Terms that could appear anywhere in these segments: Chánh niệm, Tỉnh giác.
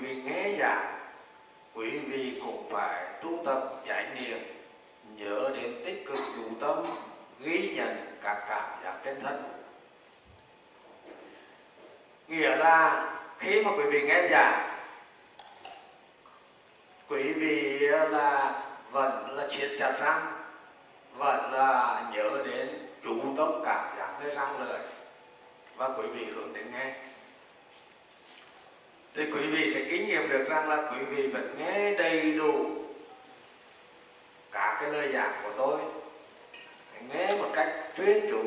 vị nghe giảng, quý vị cũng phải tu tập chánh niệm, nhớ đến tích cực chú tâm, ghi nhận các cảm giác trên thân. Nghĩa là khi mà quý vị nghe giảng, quý vị là vẫn là siết chặt răng, vẫn là nhớ đến chú tâm cảm giác nơi răng lời, và quý vị hướng đến nghe. Thì quý vị sẽ kinh nghiệm được rằng là quý vị vẫn nghe đầy đủ cả cái lời giảng của tôi, nghe một cách chuyên chú,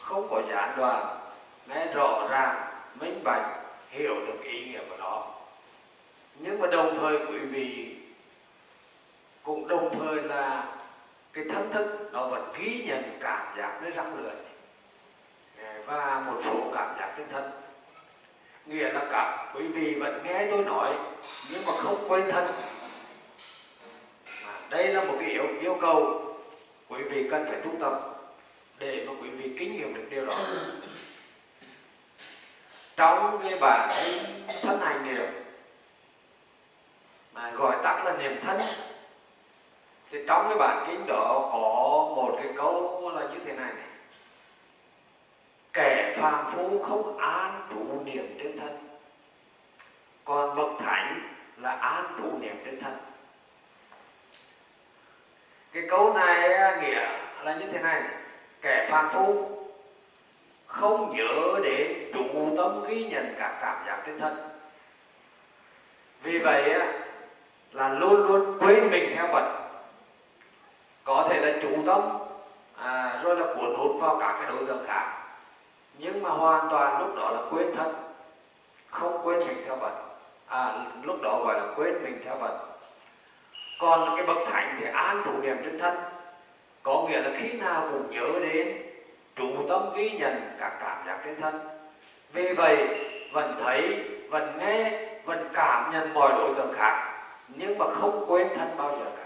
không có gián đoạn, nghe rõ ràng, minh bạch, hiểu được ý nghĩa của nó. Nhưng mà đồng thời quý vị cũng đồng thời là cái thân thức nó vẫn ghi nhận cảm giác nơi răng lưỡi và một số cảm giác trên thân. Nghĩa là các quý vị vẫn nghe tôi nói nhưng mà không quên thân. Đây là một cái yêu cầu quý vị cần phải tu tập để mà quý vị kinh nghiệm được điều đó. Trong cái bản thân hành niệm mà gọi tắt là niệm thân, thì trong cái bản kinh đó có một cái câu là như thế này: kẻ phàm phu không an trú niệm trên thân, còn bậc thánh là an trú niệm trên thân. Cái câu này nghĩa là như thế này: kẻ phàm phu không nhớ để trụ tâm ghi nhận các cảm giác trên thân, vì vậy là luôn luôn quên mình theo vật, có thể là trụ tâm rồi là cuốn hút vào các cái đối tượng khác, nhưng mà hoàn toàn lúc đó là quên thân, không quên mình theo vật, lúc đó gọi là quên mình theo vật. Còn cái bậc thánh thì an trú niệm trên thân, có nghĩa là khi nào cũng nhớ đến trú tâm ghi nhận các cảm giác trên thân, vì vậy vẫn thấy, vẫn nghe, vẫn cảm nhận mọi đối tượng khác, nhưng mà không quên thân bao giờ cả.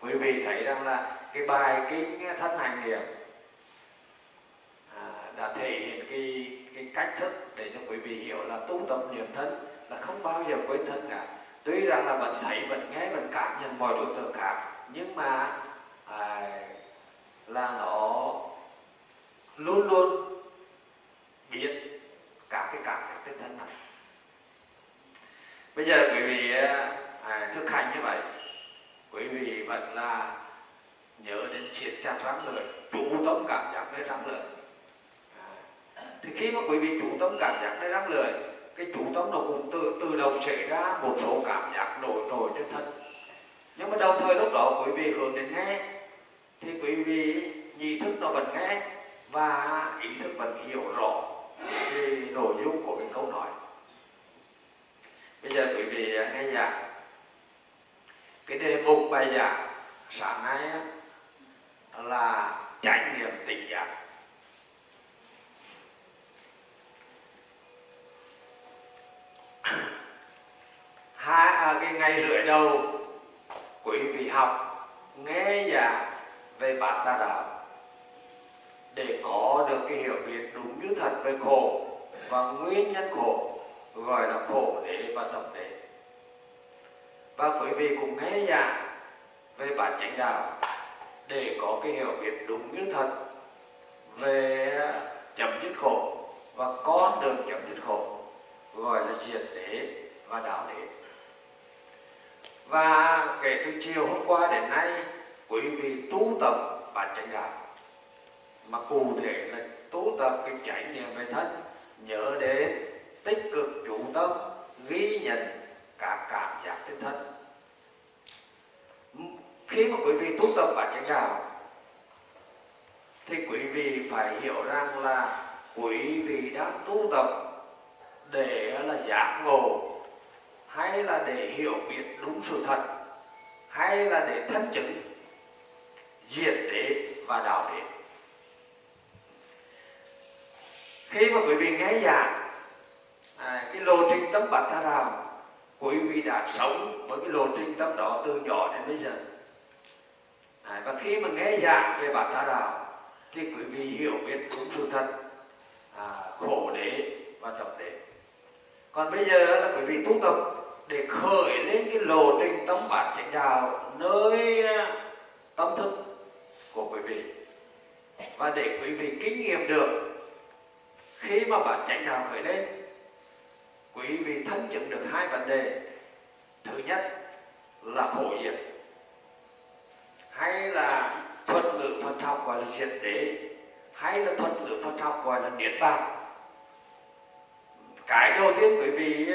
Quý vị thấy rằng là cái bài kinh thân hành niệm đã thể hiện cái cách thức để cho quý vị hiểu là tu tập niệm thân là không bao giờ quên thân cả. Tuy rằng là mình thấy, mình nghe, mình cảm nhận mọi đối tượng khác, nhưng mà là nó luôn luôn biết cả cái cảm giác trên thân này. Bây giờ quý vị thực hành như vậy, quý vị vẫn là nhớ đến siết chặt răng lưỡi, chú tâm cảm giác đến răng lưỡi. Thì khi mà quý vị chú tâm cảm giác đến răng lưỡi, cái chú tâm nó cũng tự động xảy ra một số cảm giác nổi trên thân. Nhưng mà đồng thời lúc đó quý vị hướng đến nghe, thì quý vị nhị thức nó vẫn nghe và ý thức vẫn hiểu rõ cái nội dung của cái câu nói. Bây giờ quý vị nghe giảng, cái đề mục bài giảng sáng nay là chánh niệm tỉnh giác. Cái ngày rưỡi đầu quý vị học nghe giảng về Bát Tà Đạo để có được cái hiểu biết đúng như thật về khổ và nguyên nhân khổ, gọi là khổ đế và tập đế. Và quý vị cũng nghe giảng về Bát Chánh Đạo để có cái hiểu biết đúng như thật về chấm dứt khổ và con đường chấm dứt khổ, gọi là diệt đế và đạo đế. Và kể từ chiều hôm qua đến nay, quý vị tu tập Bát Chánh Đạo, mà cụ thể là tu tập cái chánh niệm về thân, nhớ đến tích cực chủ tâm, ghi nhận các cảm giác trên thân. Khi mà quý vị tu tập Bát Chánh Đạo thì quý vị phải hiểu rằng là quý vị đã tu tập để là giác ngộ, hay là để hiểu biết đúng sự thật, hay là để thân chứng diệt đế và đạo đế. Khi mà quý vị nghe giảng cái lộ trình tâm Bát Tà Đạo, quý vị đã sống với cái lộ trình tâm đó từ nhỏ đến bây giờ. Và khi mà nghe giảng về Bát Tà Đạo thì quý vị hiểu biết đúng sự thật khổ đế và tập đế. Còn bây giờ là quý vị tu tập để khởi lên cái lộ trình tống bản chánh đạo nơi tâm thức của quý vị, và để quý vị kinh nghiệm được khi mà bản chánh đạo khởi lên, quý vị thân chứng được hai vấn đề. Thứ nhất là khổ diệt, hay là thuật ngữ Phật học gọi là diệt đế, hay là thuật ngữ Phật học gọi là niết bàn. Cái đầu tiên quý vị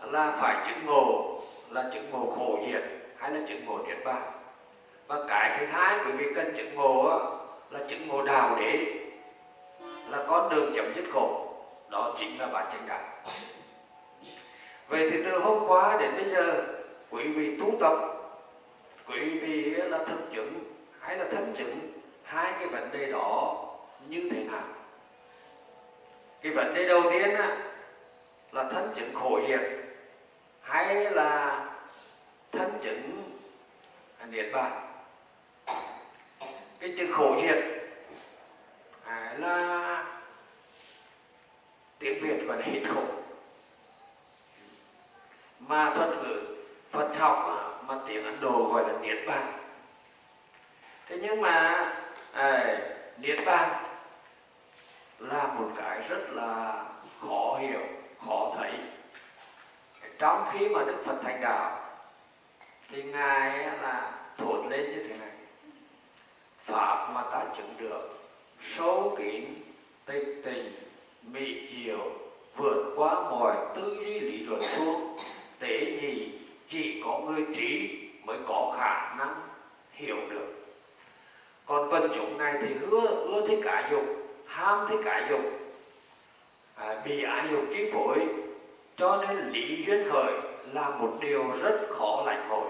là phải chứng ngộ, là chứng ngộ khổ diệt hay là chứng ngộ niết bàn. Và cái thứ hai quý vị cần chứng ngộ là chứng ngộ đạo đế, là con đường chấm dứt khổ, đó chính là bản chánh đạo. Vậy thì từ hôm qua đến bây giờ quý vị tu tập, quý vị là thực chứng hay là thân chứng hai cái vấn đề đó như thế nào? Cái vấn đề đầu tiên là thân chứng khổ diệt hay là thân chứng niết bàn. Cái chữ khổ diệt là tiếng Việt gọi là hết khổ, mà thuật ngữ Phật học mà tiếng Ấn Độ gọi là niết bàn. Thế nhưng mà niết bàn là một cái rất là khó hiểu, khó thấy. Trong khi mà Đức Phật thành đạo thì Ngài là thốt lên như thế này: Pháp mà ta chứng được sâu kín, tịch tình, mỹ diệu, vượt qua mọi tư duy lý luận suông, tế nhị, chỉ có người trí mới có khả năng hiểu được. Còn quần chúng này thì ưa thích ái dục, ham thích ái dục, bị ái dục chi phối, cho nên lý duyên khởi là một điều rất khó lãnh hội.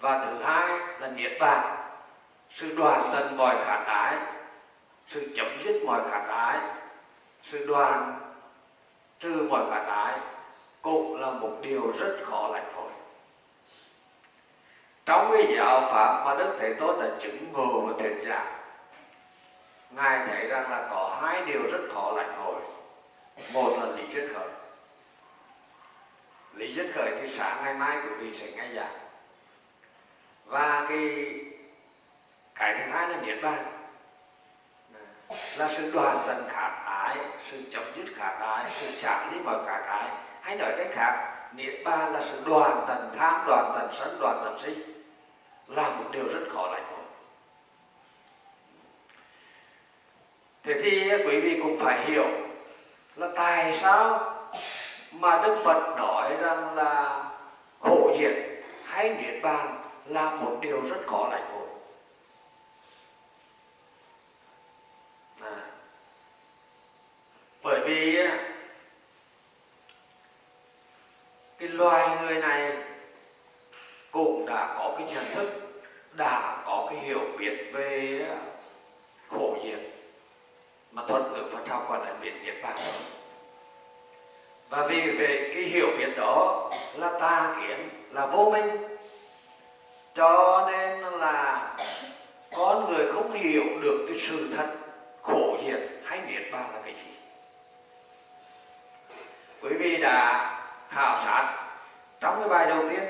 Và thứ hai là niết bàn, sự đoàn tận mọi khả ái, sự chấm dứt mọi khả ái, sự đoàn trừ mọi khả ái cũng là một điều rất khó lãnh hội. Trong cái giáo pháp mà Đức Thế Tôn đã chứng ngộ và thuyết giảng, Ngài thấy rằng là có hai điều rất khó lãnh hội. Một là lý duyên khởi. Lý duyên khởi thì sáng ngày mai quý vị sẽ nghe giảng. Và cái thứ hai là niết bàn, là sự đoàn tận khả ái, sự chấm dứt khả ái, sự sáng lý mọi khả ái. Hay nói cách khác, niết bàn là sự đoàn tận tham, đoàn tận sân, đoàn tận si, là một điều rất khó lãnh hội. Thế thì quý vị cũng phải hiểu là tại sao mà Đức Phật nói rằng là khổ diệt hay niết bàn là một điều rất khó lãnh hội. Bởi vì cái loài người này cũng đã có cái nhận thức, đã có cái hiểu biết về khổ diệt, mà thuật ngữ Phật học còn là biết niết bàn. Và vì về cái hiểu biết đó là tà kiến, là vô minh, cho nên là con người không hiểu được cái sự thật khổ diệt hay niết bàn là cái gì. Quý vị đã khảo sát trong cái bài đầu tiên,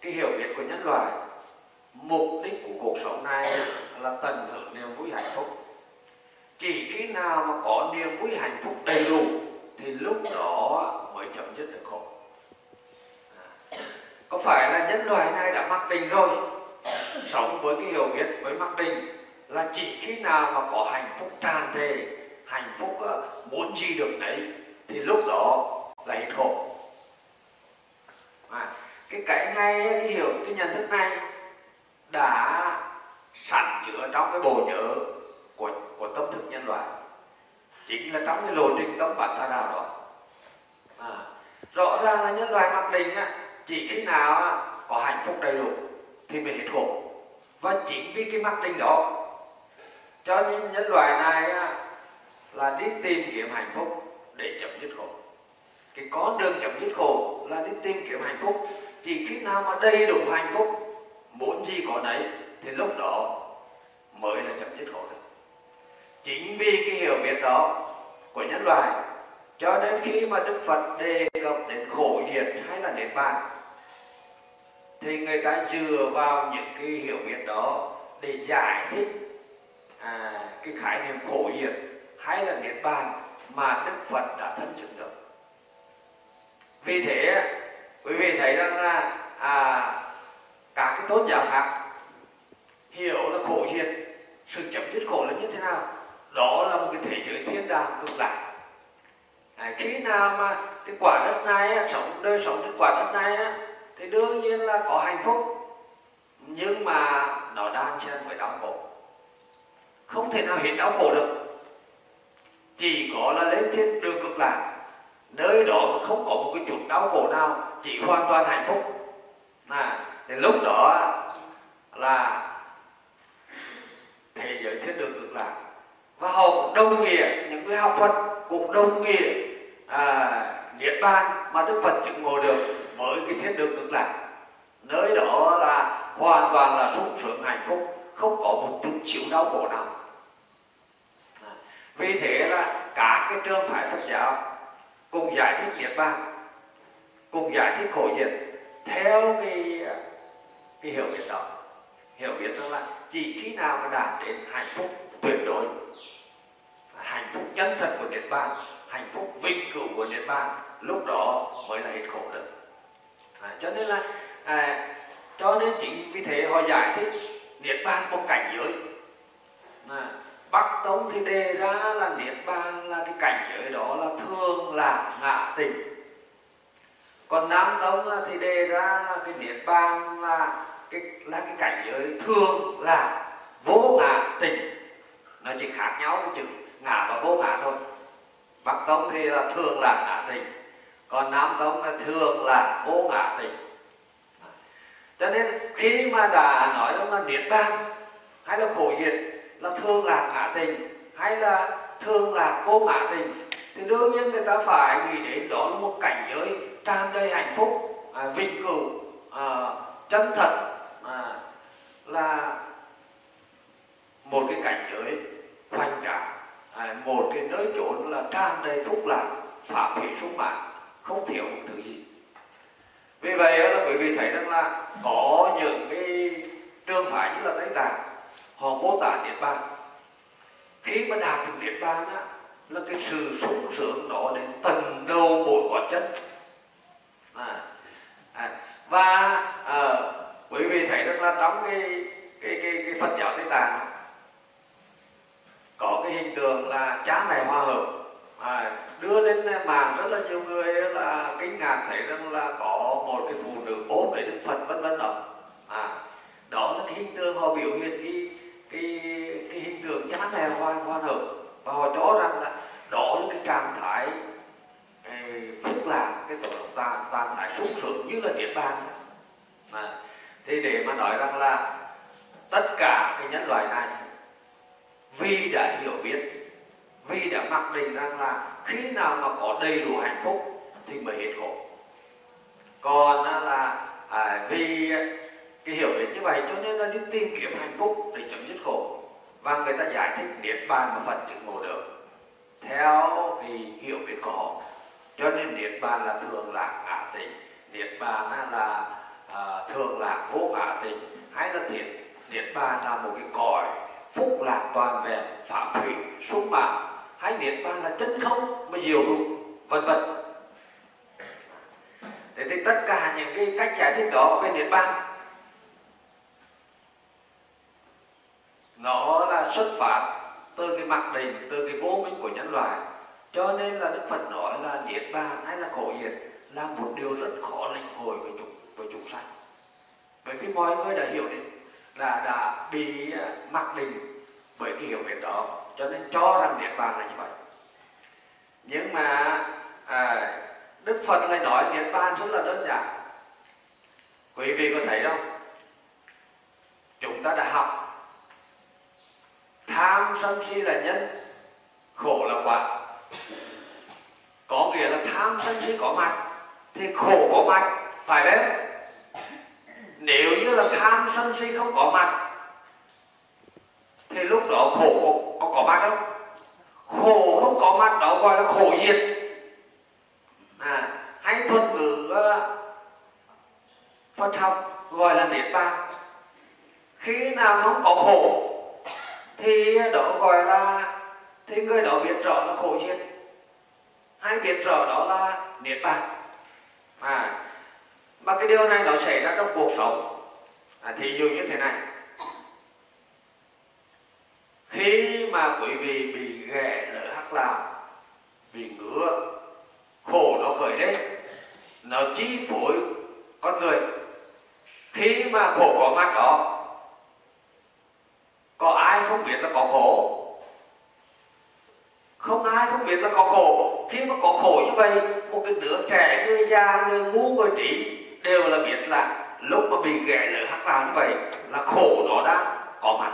cái hiểu biết của nhân loại, mục đích của cuộc sống này là tận hưởng niềm vui hạnh phúc. Chỉ khi nào mà có niềm vui hạnh phúc đầy đủ thì lúc đó mới chấm dứt được khổ. Có phải là nhân loại này đã mặc định rồi, sống với cái hiểu biết, với mặc định là chỉ khi nào mà có hạnh phúc tràn trề, hạnh phúc muốn chi được đấy, thì lúc đó là hết khổ. Cái hiểu, cái nhận thức này đã sẵn chứa trong cái bộ nhớ của tâm thức nhân loại, chính là trong cái lộ trình tâm bản tha đạo đó. Rõ ràng là nhân loại mặc định chỉ khi nào có hạnh phúc đầy đủ thì mới hết khổ. Và chính vì cái mặc định đó cho nên nhân loại này là đi tìm kiếm hạnh phúc để chấm dứt khổ. Cái con đường chấm dứt khổ là đi tìm kiếm hạnh phúc. Chỉ khi nào mà đầy đủ hạnh phúc, muốn gì có đấy, thì lúc đó mới là chấm dứt khổ được. Chính vì cái hiểu biết đó của nhân loại Cho đến khi mà Đức Phật đề cập đến khổ diệt hay là niết bàn, thì người ta dựa vào những cái hiểu biết đó để giải thích cái khái niệm khổ diệt hay là niết bàn mà Đức Phật đã thân chứng được. Vì thế quý vị thấy rằng là các cái tôn giáo khác hiểu là khổ diệt, sự chấm dứt khổ là như thế nào, đó là một cái thế giới thiên đàng cực lạc. Khi nào mà cái quả đất này sống, đời sống trên quả đất này thì đương nhiên là có hạnh phúc, nhưng mà nó đan xen với đau khổ, không thể nào hết đau khổ được. Chỉ có là lên thiên đường cực lạc, nơi đó không có một cái chút đau khổ nào, chỉ hoàn toàn hạnh phúc. Thì lúc đó là thế giới thiên đường cực lạc. Và họ cũng đồng nghĩa, những người học Phật cũng đồng nghĩa niết bàn mà Đức Phật chứng ngộ được với cái thiên đường cực lạc, nơi đó là hoàn toàn là sung sướng hạnh phúc, không có một chút xíu đau khổ nào. Vì thế là cả cái trường phái Phật giáo cùng giải thích niết bàn, cùng giải thích khổ diệt theo cái hiểu biết đó, hiểu biết đó là chỉ khi nào mà đạt đến hạnh phúc tuyệt đối, hạnh phúc chân thật của niết bàn, hạnh phúc vĩnh cửu của niết bàn, lúc đó mới là hết khổ được. Cho nên chính vì thế họ giải thích niết bàn một cảnh giới. Bắc Tông thì đề ra là niết bàn là cái cảnh giới đó là thường lạc ngã tịnh. Còn Nam Tông thì đề ra là cái niết bàn là cái cảnh giới thường là vô ngã tịnh. Nó chỉ khác nhau cái chữ ngã và vô ngã thôi. Bắc Tông thì là thường là ngã tịnh, còn Nam Tông là thường là vô ngã tịnh. Cho nên khi mà đã nói là niết bàn hay là khổ diệt là thường là ngã tịnh hay là thường là vô ngã tịnh, thì đương nhiên người ta phải nghĩ đến đó là một cảnh giới tràn đầy hạnh phúc, vĩnh cửu, chân thật, là một cái cảnh giới hoành tráng, một cái nơi chốn là tràn đầy phúc lạc, pháp hỷ sung mãn, không thiếu một thứ gì. Vì vậy là quý vị thấy rằng là có những cái trường phái như là Tây Tạng, họ mô tả niết bàn khi mà đạt được niết bàn là cái sự sung sướng đó đến tận đầu mỗi gót chân. Quý vị thấy rằng là trong cái Phật giáo Tây Tạng có cái hình tượng là cha mẹ hòa hợp, đưa lên màn rất là nhiều người là kinh ngạc thấy rằng là có một cái phụ nữ ốm để Đức Phật vân vân đó. Đó là cái hình tượng họ biểu hiện cái hình tượng cha mẹ hòa hợp, và họ cho rằng là đó là cái trạng thái phúc lạc, cái trạng thái sung sướng như là niết bàn. Thì để mà nói rằng là tất cả cái nhân loại này vì đã hiểu biết, vì đã mặc định rằng là khi nào mà có đầy đủ hạnh phúc thì mới hết khổ. Còn là vì cái hiểu biết như vậy cho nên là đi tìm kiếm hạnh phúc để chấm dứt khổ. Và người ta giải thích niết bàn mà Phật chứng ngộ được theo thì hiểu biết của họ. Cho nên niết bàn là thường lạc ngã tịnh, niết bàn là thường lạc vô ngã tịnh, hay là niết bàn là một cái cõi phúc lạc toàn vẹn, phạm thủy, sung mãn, hay niết bàn là chân không mà diệu hữu, vân vân. Thế thì tất cả những cái cách giải thích đó về niết bàn nó là xuất phát từ cái mặc định, từ cái vô minh của nhân loại. Cho nên là Đức Phật nói là niết bàn hay là khổ diệt là một điều rất khó lĩnh hội với chúng sanh, bởi vì mọi người đã hiểu đến là đã bị mặc định bởi cái hiểu biết đó, cho nên cho rằng niết bàn là như vậy. Nhưng mà Đức Phật lại nói niết bàn rất là đơn giản. Quý vị có thấy không? Chúng ta đã học tham sân si là nhân, khổ là quả. Có nghĩa là tham sân si có mặt thì khổ có mặt, phải đấy. Nếu như là tham sân si không có mặt thì lúc đó khổ có mặt không? Khổ không có mặt đó gọi là khổ diệt. Phật học gọi là niết bàn. Khi nào nó không có khổ thì đó gọi là, thì người đó biết rõ là khổ diệt, hay biết rõ đó là niết bàn. Mà cái điều này nó xảy ra trong cuộc sống. Thí dụ như thế này, khi mà quý vị bị ghẻ lỡ hắc làm, bị ngứa, khổ nó khởi lên, nó chi phối con người. Khi mà khổ có mặt đó, có ai không biết là có khổ? Không ai không biết là có khổ. Khi mà có khổ như vậy, một cái đứa trẻ, người già, người ngu, người trí đều là biết là lúc mà bị ghẻ lỡ hắc làm như vậy là khổ nó đang có mặt,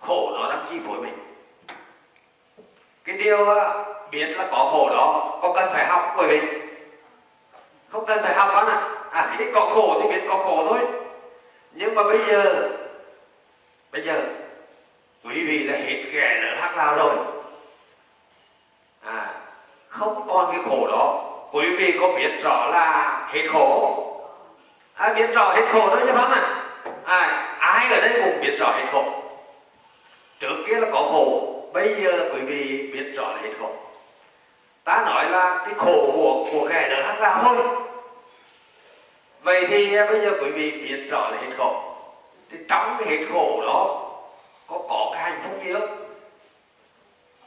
khổ nó đang chi phối mình. Cái điều biết là có khổ đó có cần phải học bởi vì không cần phải học lắm ạ. Khi có khổ thì biết có khổ thôi. Nhưng mà bây giờ quý vị là hết ghẻ lỡ hắc làm rồi, không còn cái khổ đó. Quý vị có biết rõ là hết khổ, biết rõ hết khổ thôi chứ không ạ? Ai ở đây cũng biết rõ hết khổ. Trước kia là có khổ, bây giờ là quý vị biết rõ là hết khổ. Ta nói là cái khổ của ghẻ lỡ hắc làm thôi. Vậy thì bây giờ quý vị biết rõ là hết khổ, thì trong cái hết khổ đó có cái hạnh phúc gì không?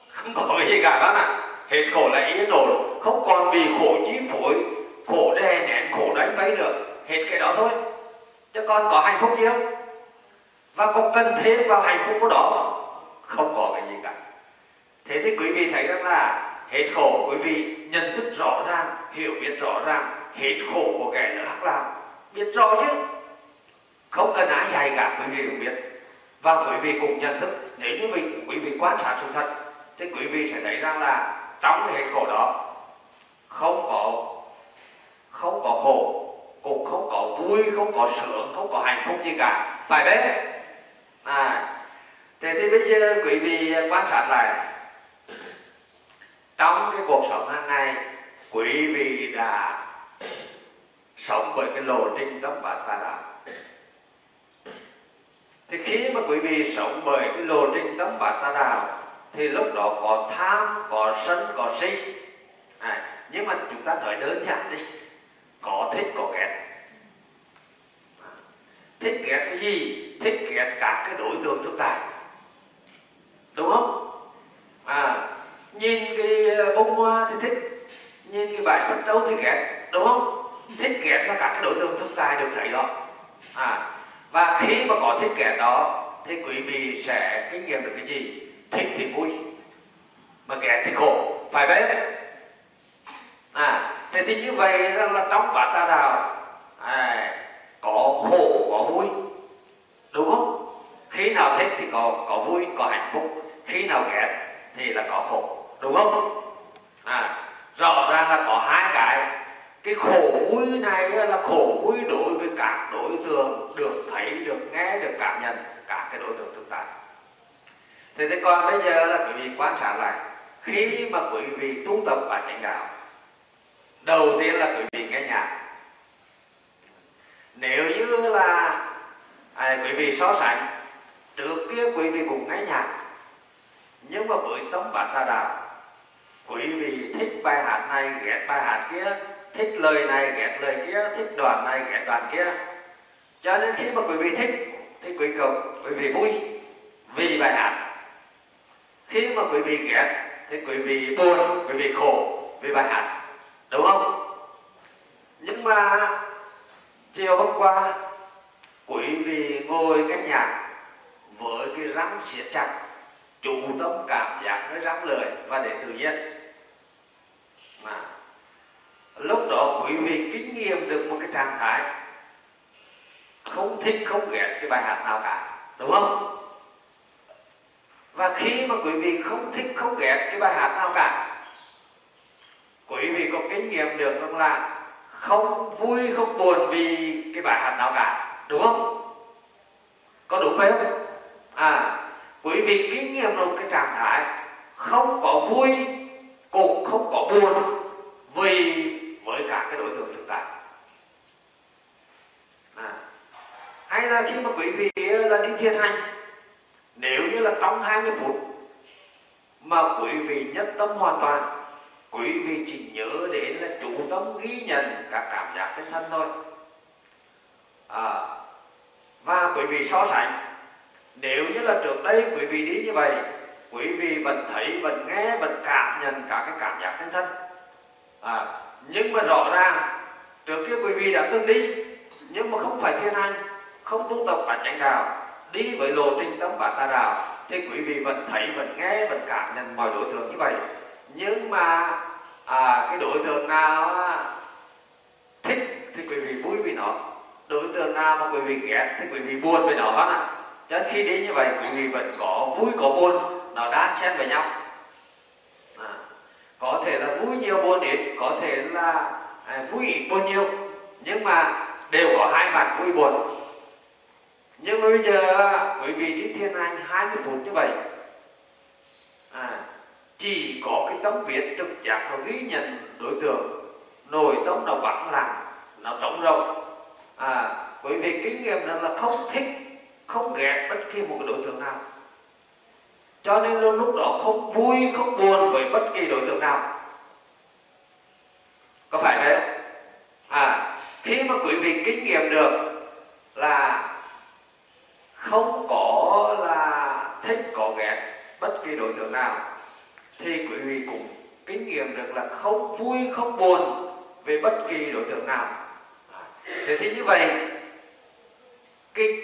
Không có cái gì cả bác ạ. Hết khổ là ý đồ, không còn bị khổ chi phối, khổ đè nén, khổ đánh vấy được, hết cái đó thôi. Chứ con có hạnh phúc gì không? Và có cần thêm vào hạnh phúc của đó? Không có cái gì cả. Thế thì quý vị thấy rằng là hết khổ, quý vị nhận thức rõ ràng, hiểu biết rõ ràng hết khổ của ghẻ lỡ hắc làm, biết rõ chứ, không cần ai dạy cả, quý vị cũng biết. Và quý vị cũng nhận thức. Nếu như quý vị quan sát sự thật thì quý vị sẽ thấy rằng là trong cái hết khổ đó không có khổ, cũng không có vui, không có sướng, không có hạnh phúc gì cả, phải đấy. Thế thì bây giờ quý vị quan sát lại, trong cái cuộc sống hàng ngày quý vị đã sống bởi cái lộ trình tâm và tà đạo. Thì khi mà quý vị sống bởi cái lộ trình tâm và tà đạo thì lúc đó có tham, có sân, có si. Nhưng mà chúng ta nói đơn giản đi, có thích, có ghét. Thích ghét cái gì? Thích ghét các cái đối tượng thực tại, đúng không? Nhìn cái bông hoa thì thích, nhìn cái bãi phấn đấu thì ghét, đúng không? Thích ghét là các cái đối tượng thực tại được thấy đó. Và khi mà có thích ghét đó thì quý vị sẽ kinh nghiệm được cái gì? Thích thì vui, mà ghét thì khổ, phải đấy. Thế thì như vậy là trong bản tà đạo có khổ, có vui, đúng không? Khi nào thích thì có vui, có hạnh phúc, khi nào ghét thì là có khổ, đúng không? Rõ ràng là có hai cái khổ vui này là khổ vui đối với các đối tượng được thấy, được nghe, được cảm nhận, các cái đối tượng thực tại. Thế thì còn bây giờ là quý vị quan sát lại, khi mà quý vị tu tập và chánh đạo, đầu tiên là quý vị nghe nhạc. Nếu như là quý vị so sánh, trước kia quý vị cũng nghe nhạc, nhưng mà với tấm bản tà đạo, quý vị thích bài hát này, ghét bài hát kia, thích lời này, ghét lời kia, thích đoạn này, ghét đoạn kia. Cho nên khi mà quý vị thích thì quý vị vui vì bài hát. Khi mà quý vị ghét thì quý vị buồn, quý vị khổ vì bài hát, đúng không? Nhưng mà chiều hôm qua quý vị ngồi nghe nhạc với cái răng siết chặt, chủ động cảm giác với răng lười và để tự nhiên. Lúc đó quý vị kinh nghiệm được một cái trạng thái không thích, không ghét cái bài hát nào cả, đúng không? Và khi mà quý vị không thích, không ghét cái bài hát nào cả, quý vị có kinh nghiệm được rằng là không vui, không buồn vì cái bài hát nào cả, đúng không? Có đúng phải không? Quý vị kinh nghiệm được cái trạng thái không có vui cũng không có buồn vì với cả cái đối tượng thực tại. khi mà quý vị là đi thiền hành, nếu như là trong 20 phút mà quý vị nhất tâm hoàn toàn, quý vị chỉ nhớ đến là chủ tâm ghi nhận các cảm giác trên thân thôi. Và quý vị so sánh, nếu như là trước đây quý vị đi như vậy, quý vị vẫn thấy, vẫn nghe, vẫn cảm nhận các cái cảm giác trên thân. Nhưng mà rõ ràng trước kia quý vị đã từng đi, nhưng mà không phải thiên hành, không tu tập bản chánh đạo, đi với lộ trình tâm bản tà đạo, thì quý vị vẫn thấy, vẫn nghe, vẫn cảm nhận mọi đối tượng như vậy. Nhưng mà cái đối tượng nào thích thì quý vị vui vì nó, đối tượng nào mà quý vị ghét thì quý vị buồn với nó hết ạ. Cho nên khi đi như vậy quý vị vẫn có vui có buồn, nó đan xen với nhau. Có thể là vui nhiều buồn ít, có thể là vui ít buồn nhiều, nhưng mà đều có hai mặt vui buồn. Nhưng mà bây giờ quý vị đi thiền hành 20 phút như vậy, chỉ có cái tấm biệt trực giác nó ghi nhận đối tượng, nồi tấm nó vắng lặng, nó trống rộng. Quý vị kinh nghiệm rằng là không thích, không ghét bất kỳ một cái đối tượng nào, cho nên lúc đó không vui, không buồn với bất kỳ đối tượng nào. Có phải thế không? Khi mà quý vị kinh nghiệm được là không có là thích, có ghét bất kỳ đối tượng nào, thì quý vị cũng kinh nghiệm được là không vui, không buồn về bất kỳ đối tượng nào. Thế thì như vậy, cái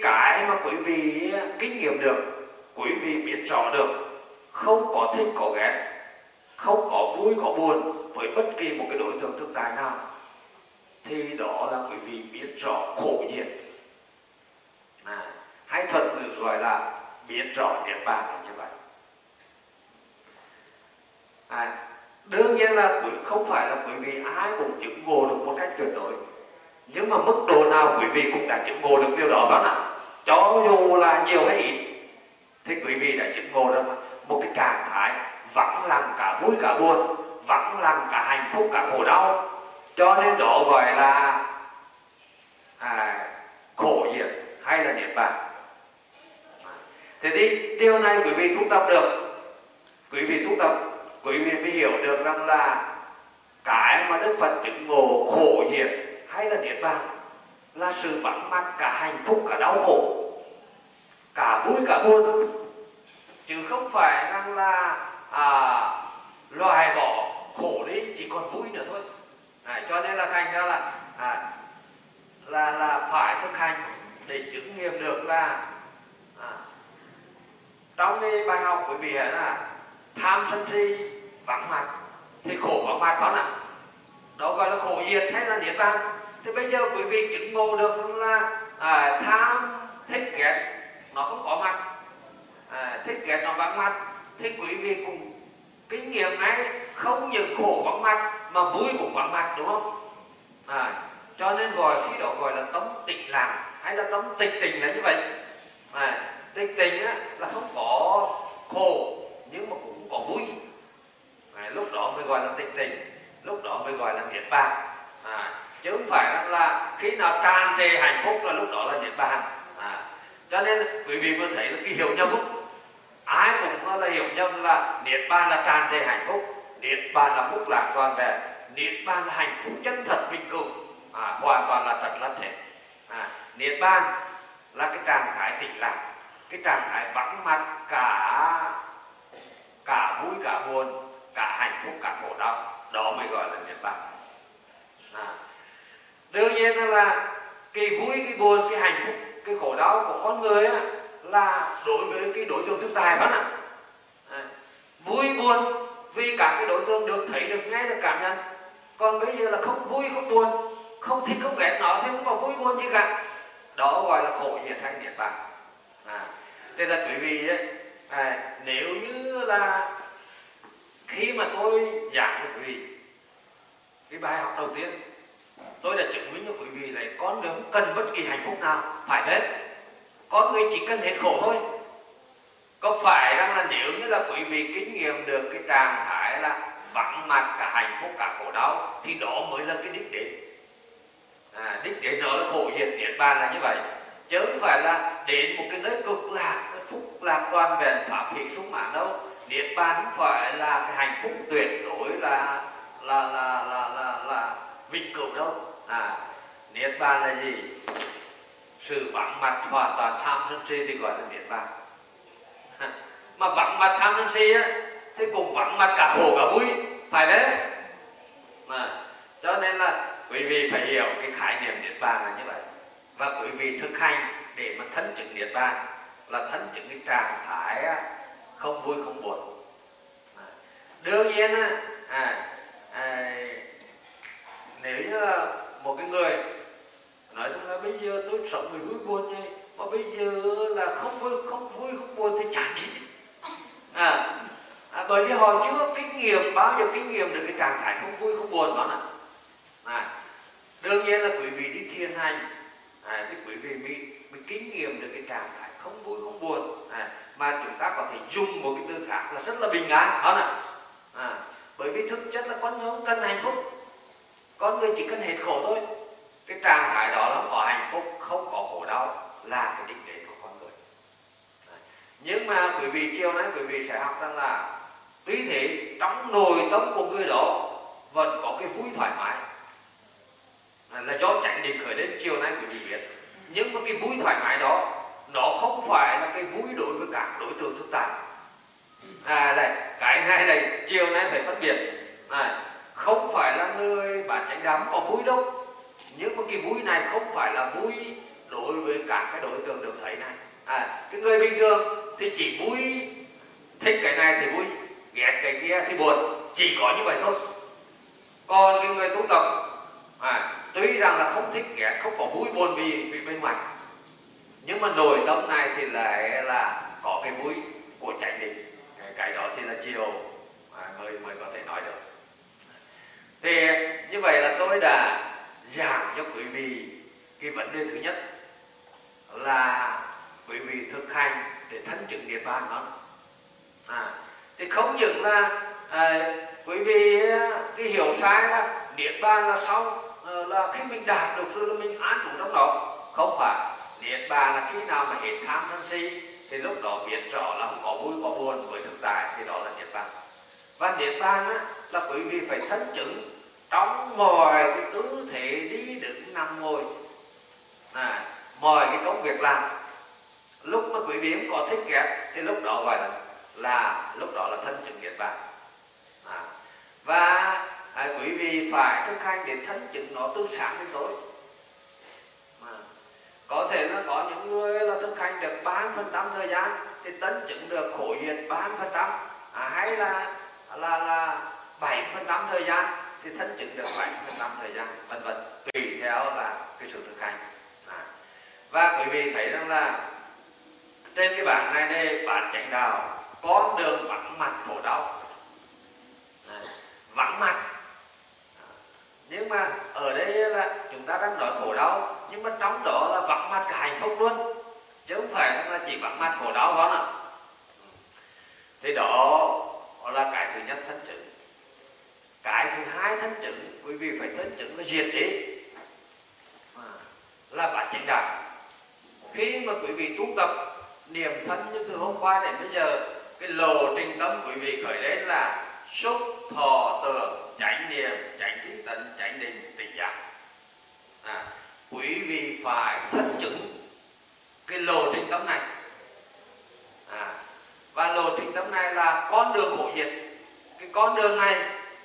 mà quý vị kinh nghiệm được, quý vị biết rõ được, không có thích, có ghét, không có vui, có buồn với bất kỳ một cái đối tượng thực tại nào, thì đó là quý vị biết rõ khổ diệt, hay thuật ngữ gọi là biết rõ niết bàn là như vậy. Đương nhiên là không phải là quý vị ai cũng chứng ngộ được một cách tuyệt đối, nhưng mà mức độ nào quý vị cũng đã chứng ngộ được điều đó đó ạ. Cho dù là nhiều hay ít, thì quý vị đã chứng ngộ được một cái trạng thái vắng lặng cả vui cả buồn, vắng lặng cả hạnh phúc cả khổ đau, cho nên đó gọi là khổ diệt hay là niết bàn. Thế thì điều này quý vị tu tập được, quý vị tu tập, quý vị mới hiểu được rằng là cái mà Đức Phật chứng ngộ khổ diệt hay là niết bàn là sự vắng mặt cả hạnh phúc cả đau khổ, cả vui cả buồn, chứ không phải rằng là loại bỏ khổ đi chỉ còn vui nữa thôi. Cho nên là thành ra là phải thực hành để chứng nghiệm được là trong cái bài học quý vị là tham sân si vắng mặt thì khổ vắng mặt đó nè, đó gọi là khổ diệt hay là niết bàn. Thì bây giờ quý vị chứng ngộ được là tham thích ghét nó không có mặt, thích ghét nó vắng mặt, thì quý vị cũng kinh nghiệm ngay không những khổ vắng mặt mà vui cũng vắng mặt, đúng không? Cho nên gọi khi đó gọi là tấm tịch lặng hay là tấm tịch tình là như vậy. Tịch tình á, là không có khổ nhưng mà cũng có vui, lúc đó mới gọi là tịch tình, lúc đó mới gọi là niết bàn. Chứ không phải là khi nào tràn trề hạnh phúc là lúc đó là niết bàn. Cho nên quý vị vừa thấy là cái hiểu nhầm không? Ai cũng là hiểu nhầm là niết bàn là tràn trề hạnh phúc, niết bàn là phúc lạc toàn vẹn, niết bàn là hạnh phúc chân thật vĩnh cửu, hoàn toàn là thật là thế. Niết bàn là cái trạng thái tĩnh lặng, cái trạng thái vắng mặt cả vui cả buồn, cả hạnh phúc cả khổ đau, đó mới gọi là niết bàn. Đương nhiên là cái vui, cái buồn, cái hạnh phúc, cái khổ đau của con người á, là đối với cái đối tượng thực tại đó ạ. Vui buồn vì cả cái đối tượng được thấy, được nghe, được cảm nhận. Còn bây giờ là không vui, không buồn, không thích, không ghét nó, thì không có vui buồn gì cả. Đó gọi là khổ diệt hay niết bàn. Nên là quý vị ấy, nếu như là khi mà tôi giảng được quý vị cái bài học đầu tiên, tôi đã chứng minh cho quý vị là con người không cần bất kỳ hạnh phúc nào, phải hết. Con người chỉ cần hết khổ thôi. Có phải rằng là nếu như là quý vị kinh nghiệm được cái trạng thái là vắng mặt cả hạnh phúc cả khổ đau, thì đó mới là cái đích đến. Đích đến đó là khổ diệt niết bàn là như vậy. chứ không phải là đến một cái nơi cực lạc, phúc lạc toàn vẹn pháp thị sung mãn đâu. Niết bàn không phải là cái hạnh phúc tuyệt đối là vĩnh cửu đâu. Niết bàn là gì? Sự vắng mặt hoàn toàn tham sân si thì gọi là niết bàn. Mà vắng mặt tham sân si á, thế cũng vắng mặt cả khổ cả vui, phải đấy. Cho nên là quý vị phải hiểu cái khái niệm niết bàn là như vậy, và quý vị thực hành để mà thân chứng niết bàn, là thân chứng cái trạng thái không vui không buồn. Đương nhiên nếu như là một cái người nói rằng là bây giờ tôi sống vì vui buồn này, mà bây giờ là không vui không buồn thì chán gì. Bởi vì họ chưa kinh nghiệm, bao giờ kinh nghiệm được cái trạng thái không vui không buồn đó nè. Đương nhiên là quý vị đi thiền hành thì quý vị mới kinh nghiệm được cái trạng thái không vui không buồn, mà chúng ta có thể dùng một cái từ khác là rất là bình an đó nè. Bởi vì thực chất là con người không cần hạnh phúc, con người chỉ cần hết khổ thôi. Cái trạng thái đó là không có hạnh phúc, không có khổ đau là cái đích đến của con người. Nhưng mà quý vị chiều nay quý vị sẽ học rằng là tuy thế trong nội tâm của người đó vẫn có cái vui thoải mái, là do chánh niệm khởi đến, chiều nay quý vị biết. Nhưng mà cái vui thoải mái đó nó không phải là cái vui đối với các đối tượng thực tại. Cái này này chiều nay phải phân biệt này, không phải là người bạn chánh đám có vui đâu. Nhưng mà cái vui này không phải là vui đối với các cái đối tượng được thấy này. Cái người bình thường thì chỉ vui, thích cái này thì vui, ghét cái kia thì buồn, chỉ có như vậy thôi. Còn cái người tu tập tuy rằng là không thích ghét, không có vui buồn vì bên ngoài, nhưng mà nội tâm này thì lại là có cái vui của chánh định. Cái đó thì là chiều mới có thể nói được. Thì như vậy là tôi đã giảng cho quý vị cái vấn đề thứ nhất là quý vị thực hành để thân chứng niết bàn đó. Thì không những là quý vị cái hiểu sai là niết bàn là xong, là khi mình đạt được rồi là mình an trú trong đó. Không phải. Niết bàn là khi nào mà hết tham sân si thì lúc đó biết rõ là không có vui có buồn với thực tại, thì đó là niết bàn. Và niết bàn là quý vị phải thân chứng trong mọi cái tư thế đi đứng nằm ngồi, mọi cái công việc làm. Lúc mà quý vị có thích ghét thì lúc đó gọi là lúc đó là thân chứng niết bàn. Và quý vị phải thực hành để thân chứng nó từ sáng đến tối. Có thể là có những người là thực hành được 30% thời gian thì thân chứng được khổ diệt 30%, hay là 7% thời gian thì thân chứng được 7% thời gian, vân vân, tùy theo là cái sự thực hành. Và quý vị thấy rằng là trên cái bảng này đây, bản chánh đạo, con đường vắng mặt khổ đau, vắng mặt. Nhưng mà ở đây là chúng ta đang nói khổ đau, nhưng mà trong đó là vắng mặt cả hạnh phúc luôn, chứ không phải là chỉ vắng mặt khổ đau đó nè. Thì đó là cái thứ nhất, thân chứng. Cái thứ hai thân chứng, quý vị phải thân chứng là diệt đế, là bản chánh đạo. Khi mà quý vị tu tập niệm thân như từ hôm qua đến bây giờ, cái lộ trình tâm quý vị khởi đến là xúc thọ tưởng, chánh niệm, chánh tinh tấn, chánh định, tỉnh giác. Quý vị phải thân chứng cái lộ trình tâm này. Và lộ trình tâm này là con đường khổ diệt. Cái con đường này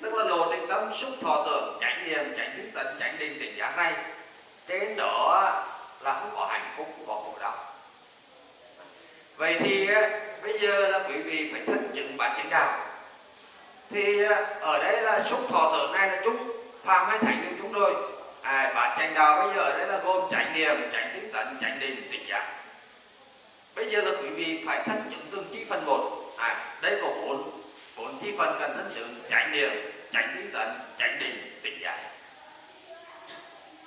tức là lộ trình tâm xúc thọ tưởng, chánh niệm, chánh tinh tấn, chánh định, tỉnh giác này, trên đó là không có hạnh phúc, không có khổ đau. Vậy thì bây giờ là quý vị phải thân chứng bản chánh đạo. Thì ở đây là xúc thọ tưởng này là chúng phàm hay thánh được chúng rồi. Bản chánh đạo bây giờ ở đây là gồm chánh niệm, chánh tinh tấn, chánh định, tỉnh giác. Bây giờ là quý vị phải thân chứng từng chi phần một. Đây có bốn chi phần cần thân chứng: chánh niệm, chánh tinh tấn, chánh định, tỉnh giác.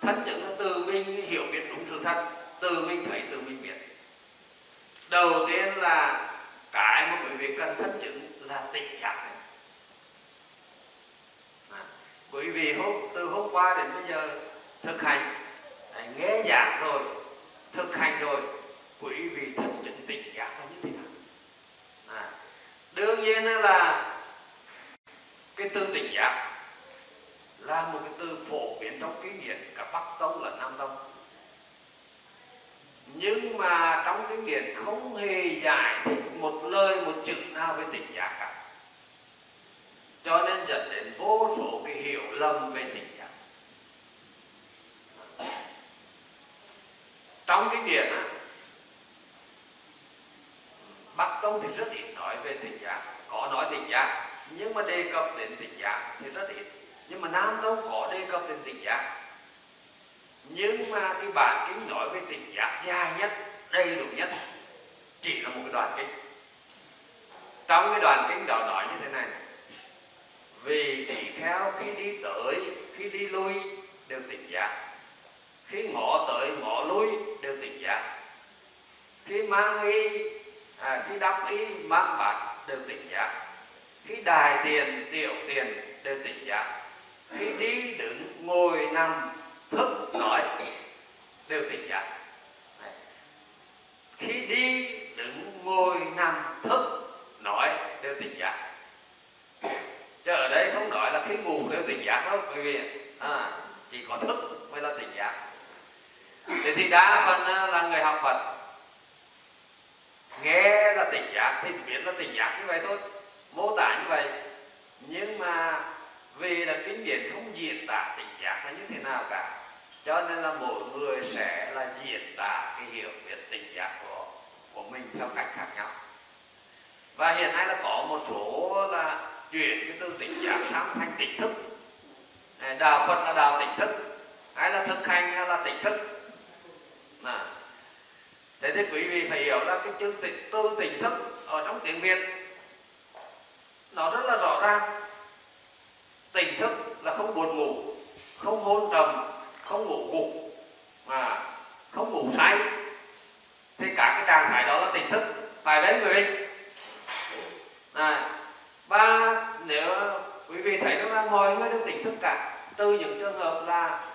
Thân chứng là từ mình hiểu biết đúng sự thật, từ mình thấy, từ mình biết. Đầu tiên là cái mà quý vị cần thân chứng là tỉnh giác. Quý vị từ hôm qua đến bây giờ thực hành, nghe giảng rồi, thực hành rồi, quý vị thật chứng tỉnh giác nó như thế nào. Đương nhiên là cái từ tỉnh giác là một cái từ phổ biến trong kinh điển cả Bắc Tông lẫn Nam Tông, nhưng mà trong kinh điển không hề giải thích một lời một chữ nào về tỉnh giác cả, cho nên dẫn đến vô số cái hiểu lầm về tỉnh giác. Trong kinh điển á, Bắc Tông thì rất ít nói về tỉnh giác, có nói tỉnh giác nhưng mà đề cập đến tỉnh giác thì rất ít. Nhưng mà Nam Tông có đề cập đến tỉnh giác, nhưng mà cái bản kinh nói về tỉnh giác dài nhất, đầy đủ nhất chỉ là một cái đoạn kinh. Trong cái đoạn kinh đó nói như thế này: vì tỳ kheo khi đi tới, khi đi lui đều tỉnh giác, khi ngó tới ngó lui đều tỉnh giác, khi mang y, khi đắp y mang bạc đều tỉnh giác, khi đài tiền tiểu tiền đều tỉnh giác, khi đi đứng ngồi nằm thức nói đều tỉnh giác. Khi đi đứng ngồi nằm thức nói đều tỉnh giác. Chứ ở đây không nói là khi ngủ đều tỉnh giác đâu, bởi vì chỉ có thức mới là tỉnh giác. Thế thì đa phần là người học Phật nghe là tỉnh giác thì biết là tỉnh giác như vậy thôi, mô tả như vậy, nhưng mà vì là kinh điển không diễn tả tỉnh giác là như thế nào cả, cho nên là mỗi người sẽ là diễn tả cái hiểu biết tỉnh giác của mình theo cách khác nhau. Và hiện nay là có một số là chuyển cái từ tỉnh giác sang thành tỉnh thức. Đạo Phật là đạo tỉnh thức, hay là thực hành hay là tỉnh thức. Thế thì quý vị phải hiểu là cái chữ từ tỉnh thức ở trong tiếng Việt nó rất là rõ ràng. Tỉnh thức là không buồn ngủ, không hôn trầm, không ngủ gục, không ngủ say, thì cả cái trạng thái đó là tỉnh thức, phải đấy quý vị. Và nếu quý vị thấy nó là mọi người đều tỉnh thức cả, từ những trường hợp là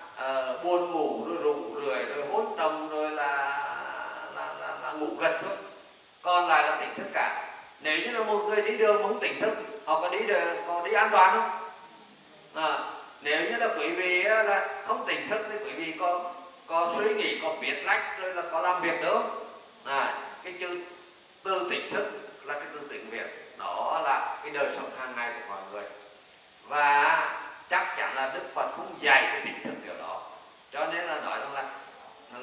buồn ngủ rồi rụng rượi rồi hôn trầm rồi là ngủ gật thôi, còn lại là tỉnh thức cả. Nếu như là một người đi đường mà không tỉnh thức, họ có đi an toàn không? Nếu như là quý vị là không tỉnh thức thì quý vị có suy nghĩ, có viết lách rồi là có làm việc nữa. Cái chữ từ tỉnh thức là cái từ tiếng Việt, đó là cái đời sống hàng ngày của mọi người, và chắc chắn là Đức Phật không dạy cái tỉnh thức điều đó, cho nên là nói rằng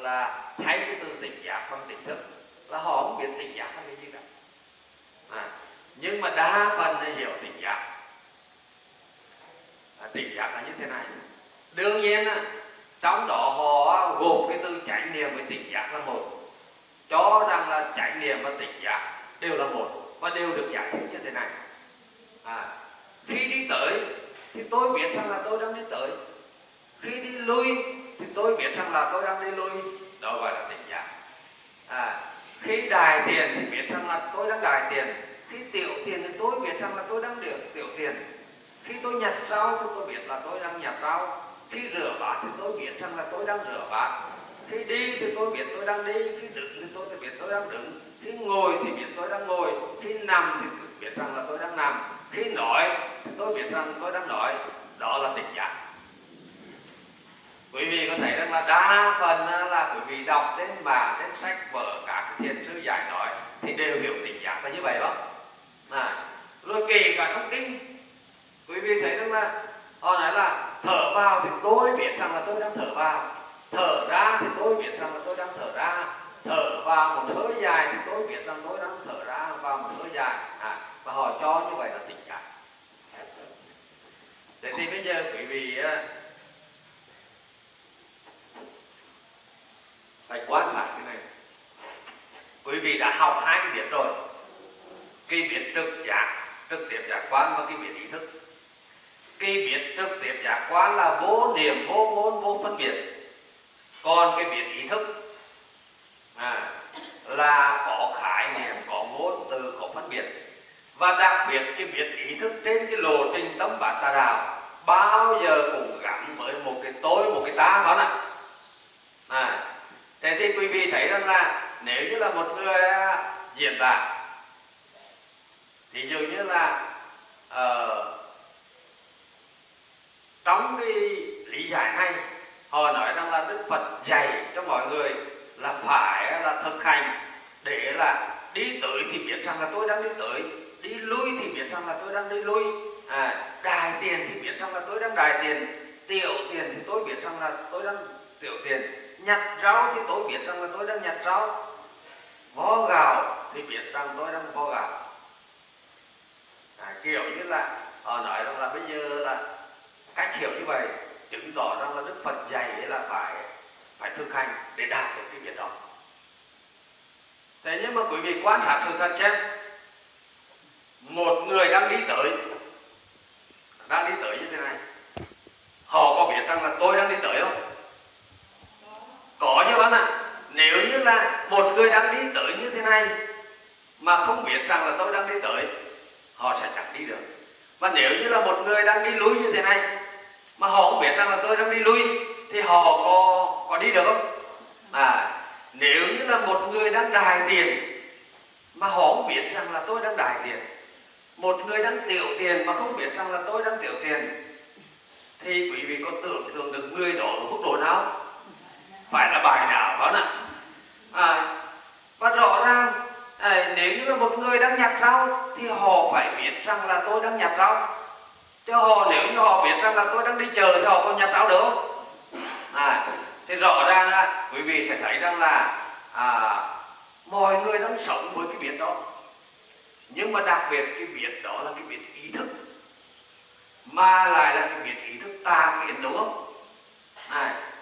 là thấy cái từ tỉnh giác bằng tỉnh thức là họ không biết tỉnh giác là cái gì cả. Nhưng mà đa phần là hiểu tỉnh giác. Tỉnh giác là như thế này. Đương nhiên trong đó họ gồm cái từ chánh niệm với tỉnh giác là một, cho rằng là chánh niệm và tỉnh giác đều là một và đều được giải thích như thế này. Khi đi tới thì tôi biết rằng là tôi đang đi tới, khi đi lui thì tôi biết rằng là tôi đang đi lui, đó gọi là tỉnh giác. Khi đài tiền thì biết rằng là tôi đang đài tiền, khi tiểu tiền thì tôi biết rằng là tôi đang tiểu tiền, khi tôi nhặt rau thì tôi biết là tôi đang nhặt rau, khi rửa bát thì tôi biết rằng là tôi đang rửa bát, khi đi thì tôi biết tôi đang đi, khi đứng thì tôi biết tôi đang đứng, khi ngồi thì biết tôi đang ngồi, khi nằm thì tôi biết rằng là tôi đang nằm, khi nói thì tôi biết rằng tôi đang nói. Đó là tỉnh giác. Quý vị có thấy rằng là đa phần là quý vị đọc đến mà trên sách vở các thiền sư giải nói thì đều hiểu tỉnh giác là như vậy đó. Rồi kỳ cả trong kinh, quý vị thấy rằng là họ nói là thở vào thì tôi biết rằng là tôi đang thở vào, thở ra thì tôi biết rằng là tôi đang thở ra, thở vào một hơi dài thì tôi biết rằng tôi đang thở ra vào một hơi dài. Và họ cho như vậy là tỉnh giác. Thế thì bây giờ quý vị phải quan sát cái này. Quý vị đã học hai cái biết rồi: cái biết trực giác, trực tiếp giác quan, và cái biết ý thức. Cái biết trực tiếp giác quan là vô niệm, vô ngôn, vô phân biệt. Còn cái biết ý thức là có khái niệm, có ngôn từ, có phân biệt. Và đặc biệt cái biết ý thức trên cái lộ trình tâm bản tà đạo bao giờ cũng gắn với một cái tôi, một cái ta đó nè. Thế thì thì quý vị thấy rằng là nếu như là một người diễn tả, thì dường như là trong cái lý giải này họ nói rằng là Đức Phật dạy cho mọi người là phải là thực hành, để là đi tới thì biết rằng là tôi đang đi tới, đi lui thì biết rằng là tôi đang đi lui, đài tiền thì biết rằng là tôi đang đài tiền, tiểu tiền thì tôi biết rằng là tôi đang tiểu tiền, nhặt rau thì tôi biết rằng là tôi đang nhặt rau, vó gạo thì biết rằng tôi đang vó gạo. Kiểu như là họ nói rằng là bây giờ là cách hiểu như vậy chứng tỏ rằng là Đức Phật dạy là phải thực hành để đạt được cái việc đó. Thế nhưng mà quý vị quan sát sự thật xem, một người đang đi tới như thế này, họ có biết rằng là tôi đang đi tới không? Có chứ bạn ạ. Nếu như là một người đang đi tới như thế này mà không biết rằng là tôi đang đi tới, họ sẽ chẳng đi được. Và nếu như là một người đang đi lui như thế này mà họ không biết rằng là tôi đang đi lui, thì họ có đi được không? Nếu như là một người đang đài tiền mà họ không biết rằng là tôi đang đài tiền, một người đang tiểu tiền mà không biết rằng là tôi đang tiểu tiền, thì quý vị có tưởng tượng được người đó ở mức độ nào? Phải là bài nào đó nè. Và rõ ràng nếu như là một người đang nhặt rau thì họ phải biết rằng là tôi đang nhặt rau, chứ nếu như họ biết rằng là tôi đang đi chờ thì họ còn nhặt rau được không? Thì rõ ràng là quý vị sẽ thấy rằng là mọi người đang sống với cái biết đó. Nhưng mà đặc biệt cái biết đó là cái biết ý thức, mà lại là cái biết ý thức ta biết, đúng không?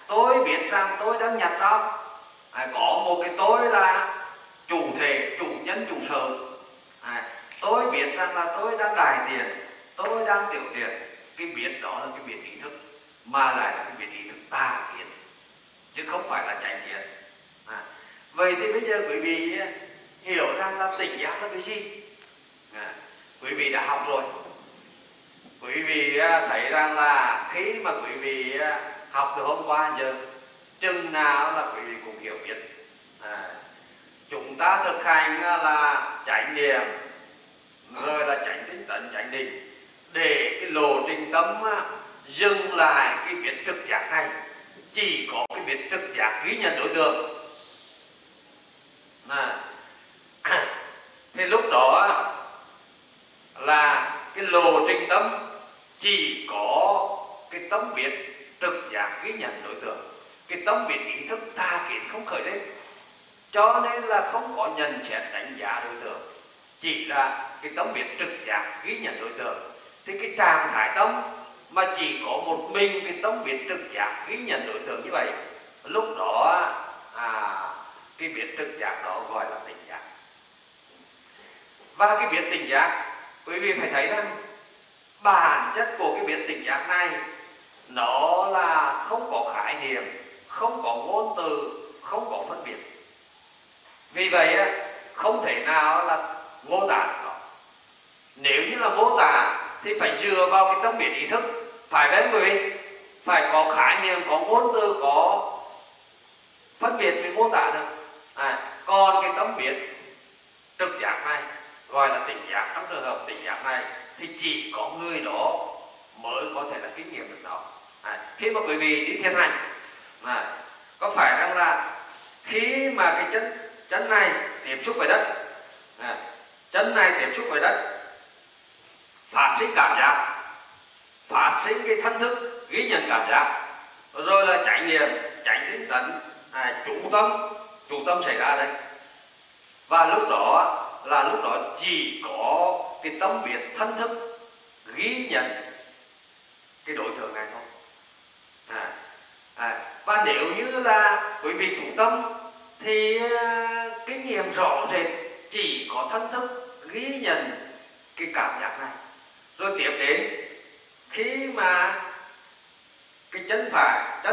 Tôi biết rằng tôi đang nhặt rau, có một cái tôi là chủ thể, chủ nhân, chủ sở. Tôi biết rằng là tôi đang đài tiền, tôi đang tiểu tiền. Cái biết đó là cái biết ý thức, mà lại là cái biết ý thức ta biết, chứ không phải là chánh niệm. Vậy thì bây giờ quý vị hiểu rằng là tỉnh giác là cái gì? Quý vị đã học rồi. Quý vị thấy rằng là khi mà quý vị học từ hôm qua giờ, chừng nào là quý vị cũng hiểu biết. Chúng ta thực hành là chánh niệm, rồi là chánh tinh tấn, chánh định, để cái lộ trình tâm dừng lại cái biết trực giác này. Chỉ có cái biết trực giác ghi nhận đối tượng, thì lúc đó là cái lộ trình tâm chỉ có cái tâm biết trực giác ghi nhận đối tượng. Cái tâm biết ý thức ta kiến không khởi lên, cho nên là không có nhận xét đánh giá đối tượng, chỉ là cái tâm biết trực giác ghi nhận đối tượng. Thì cái trạng thái tâm mà chỉ có một mình cái tâm biết trực giác ghi nhận đối tượng như vậy, lúc đó cái biết trực giác đó gọi là tỉnh giác. Và cái biết tỉnh giác, quý vị phải thấy rằng bản chất của cái biết tỉnh giác này nó là không có khái niệm, không có ngôn từ, không có phân biệt. Vì vậy không thể nào là mô tả được nó. Nếu như là mô tả thì phải dựa vào cái tâm biển ý thức, phải không quý vị? Phải có khái niệm, có ngôn từ, có phân biệt với mô tả được. Còn cái tâm biển trực giác này, gọi là tỉnh giác, trong trường hợp tỉnh giác này thì chỉ có người đó mới có thể là kinh nghiệm được nó. Khi mà quý vị đi thiền hành, có phải rằng là khi mà cái chân này tiếp xúc với đất, chân này tiếp xúc với đất, phát sinh cảm giác, phát sinh cái thân thức ghi nhận cảm giác, rồi là chánh niệm, chánh tinh tấn, chủ tâm xảy ra đây. Và lúc đó chỉ có cái tâm biệt thân thức ghi nhận cái đối tượng này thôi. Và nếu như là quý vị chủ tâm thì kinh nghiệm rõ rệt, chỉ có thân thức ghi nhận cái cảm giác này. Rồi tiếp đến khi mà cái chân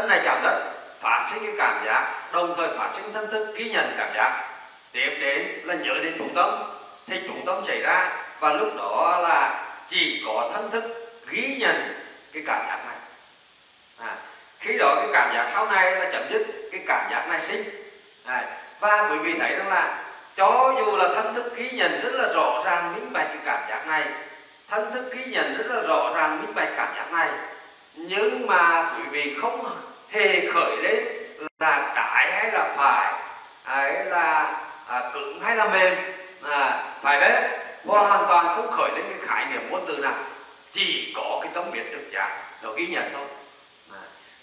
này chạm đất, phát sinh cái cảm giác, đồng thời phát sinh thân thức ghi nhận cảm giác. Tiếp đến là nhớ đến chủ tâm, thì chủ tâm xảy ra, và lúc đó là chỉ có thân thức ghi nhận cái cảm giác này. Khi đó cái cảm giác sau này là chấm dứt, cái cảm giác này sinh. Và quý vị thấy rằng là cho dù là thân thức ghi nhận rất là rõ ràng minh bạch cái cảm giác này, thân thức ghi nhận rất là rõ ràng minh bạch cảm giác này, nhưng mà quý vị không hề khởi lên là trái hay là phải, hay là cứng hay là mềm, phải đấy, hoàn toàn không khởi lên cái khái niệm ngôn từ nào, chỉ có cái tâm biết trực giác nó ghi nhận thôi.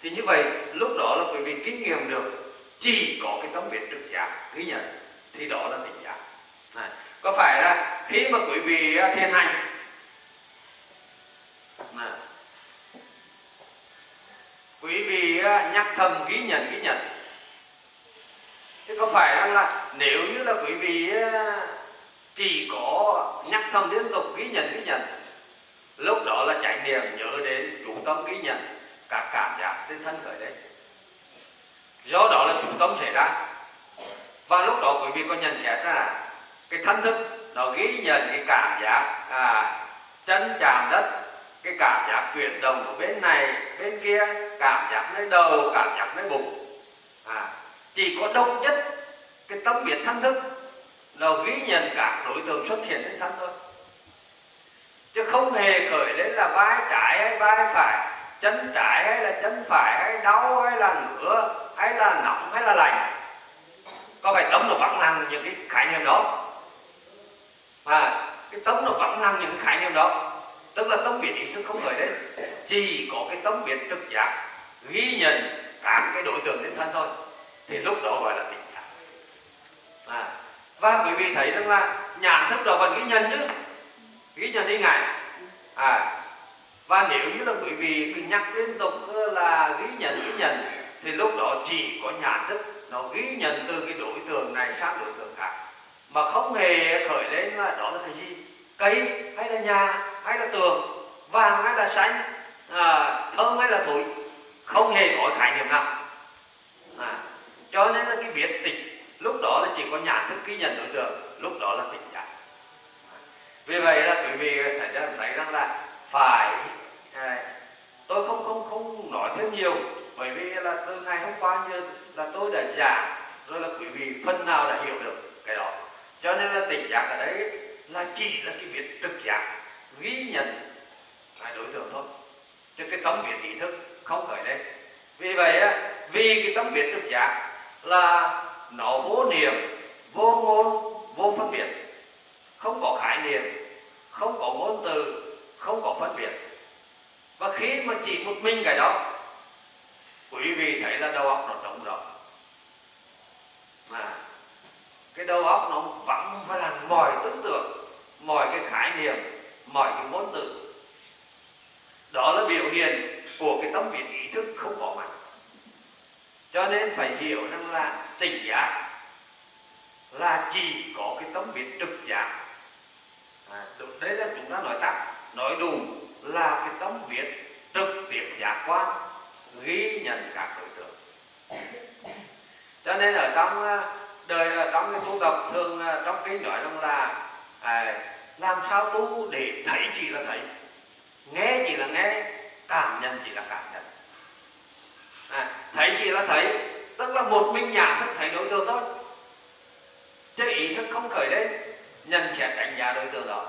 Thì như vậy lúc đó là quý vị kinh nghiệm được chỉ có cái tâm biết trực giác ghi nhận, thì đó là tỉnh giác. Có phải là khi mà quý vị thiền hành quý vị nhắc thầm ghi nhận, thế có phải rằng là nếu như là quý vị chỉ có nhắc thầm liên tục ghi nhận, lúc đó là chánh niệm nhớ đến chủ tâm ghi nhận các cảm giác trên thân khởi đấy, do đó là chủ tâm xảy ra. Và lúc đó quý vị có nhận xét ra là cái thân thức nó ghi nhận cái cảm giác chân chạm đất, cái cảm giác chuyển động của bên này bên kia, cảm giác nơi đầu, cảm giác nơi bụng. Chỉ có độc nhất cái tâm biết thân thức nó ghi nhận các đối tượng xuất hiện trên thân thôi, chứ không hề khởi đến là vai trái hay vai phải, chân trái hay là chân phải, hay đau hay là ngứa, hay là nóng hay là lạnh. Có phải tấm nó vẫn nằm những cái khái niệm đó, cái tấm nó vẫn nằm những cái khái niệm đó, tức là tấm biệt ý thức không khởi đến, chỉ có cái tấm biệt trực giác ghi nhận các cái đối tượng đến thân thôi, thì lúc đó gọi là tỉnh giác. Và quý vị thấy rằng là nhãn thức đó vẫn ghi nhận chứ, ghi nhận đi ngài. Và nếu như là quý vị cứ nhắc liên tục là ghi nhận, thì lúc đó chỉ có nhãn thức nó ghi nhận từ cái đối tượng này sang đối tượng khác, mà không hề khởi lên là đó là cái gì, cây hay là nhà hay là tường, vàng hay là xanh, thơm hay là thối, không hề có khái niệm nào. Cho nên là cái biết tỉnh lúc đó là chỉ có nhãn thức ghi nhận đối tượng, lúc đó là tỉnh giác. Vì vậy là quý vị sẽ thấy rằng là phải, tôi không nói thêm nhiều, bởi vì là từ ngày hôm qua như là tôi đã giảng rồi, là quý vị phần nào đã hiểu được cái đó. Cho nên là tỉnh giác ở đấy là chỉ là cái việc trực giác ghi nhận cái đối tượng thôi, chứ cái tấm biệt ý thức không khởi lên. Vì vậy vì cái tấm biệt trực giác là nó vô niệm, vô ngôn, vô phân biệt, không có khái niệm, không có ngôn từ, không có phân biệt. Và khi mà chỉ một mình cái đó, quý vị thấy là đầu óc nó trống rỗng, cái đầu óc nó vắng và làm mọi tưởng tượng, mọi cái khái niệm, mọi cái ngôn từ. Đó là biểu hiện của cái tâm biệt ý thức không có mặt. Cho nên phải hiểu rằng là tỉnh giác là chỉ có cái tâm biệt trực giác. Đấy là chúng ta nói tắt, nói đúng là cái tâm biệt trực tiếp giác quan ghi nhận các đối tượng. Cho nên ở trong đời, trong cái tu tập thường trong cái nói rằng là làm sao tu để thấy chỉ là thấy, nghe chỉ là nghe, cảm nhận chỉ là cảm nhận. Thấy chỉ là thấy, tức là một mình nhãn thức thấy đối tượng thôi, chứ ý thức không khởi lên nhận xét đánh giá đối tượng đó.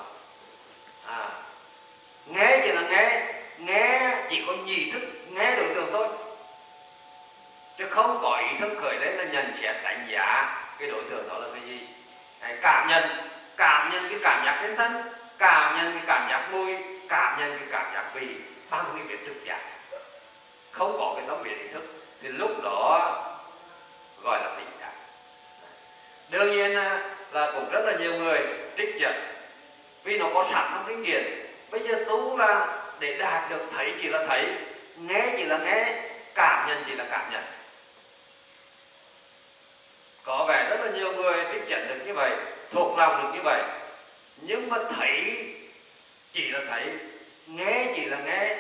Nghe chỉ là nghe, nghe chỉ có nhị thức nghe đối tượng thôi, chứ không có ý thức khởi lên là nhận xét đánh giá cái đối tượng đó là cái gì. Cảm nhận cái cảm giác trên thân, cảm nhận cái cảm giác mùi, cảm nhận cái cảm giác vị bằng cái biết trực giác, không có cái tâm biệt ý thức, thì lúc đó gọi là tỉnh giác. Đương nhiên là cũng rất là nhiều người trích dẫn, vì nó có sẵn trong kinh điển, bây giờ tu là để đạt được thấy chỉ là thấy, nghe chỉ là nghe, cảm nhận chỉ là cảm nhận. Có vẻ rất là nhiều người tiếp nhận được như vậy, thuộc lòng được như vậy, nhưng mà thấy chỉ là thấy, nghe chỉ là nghe,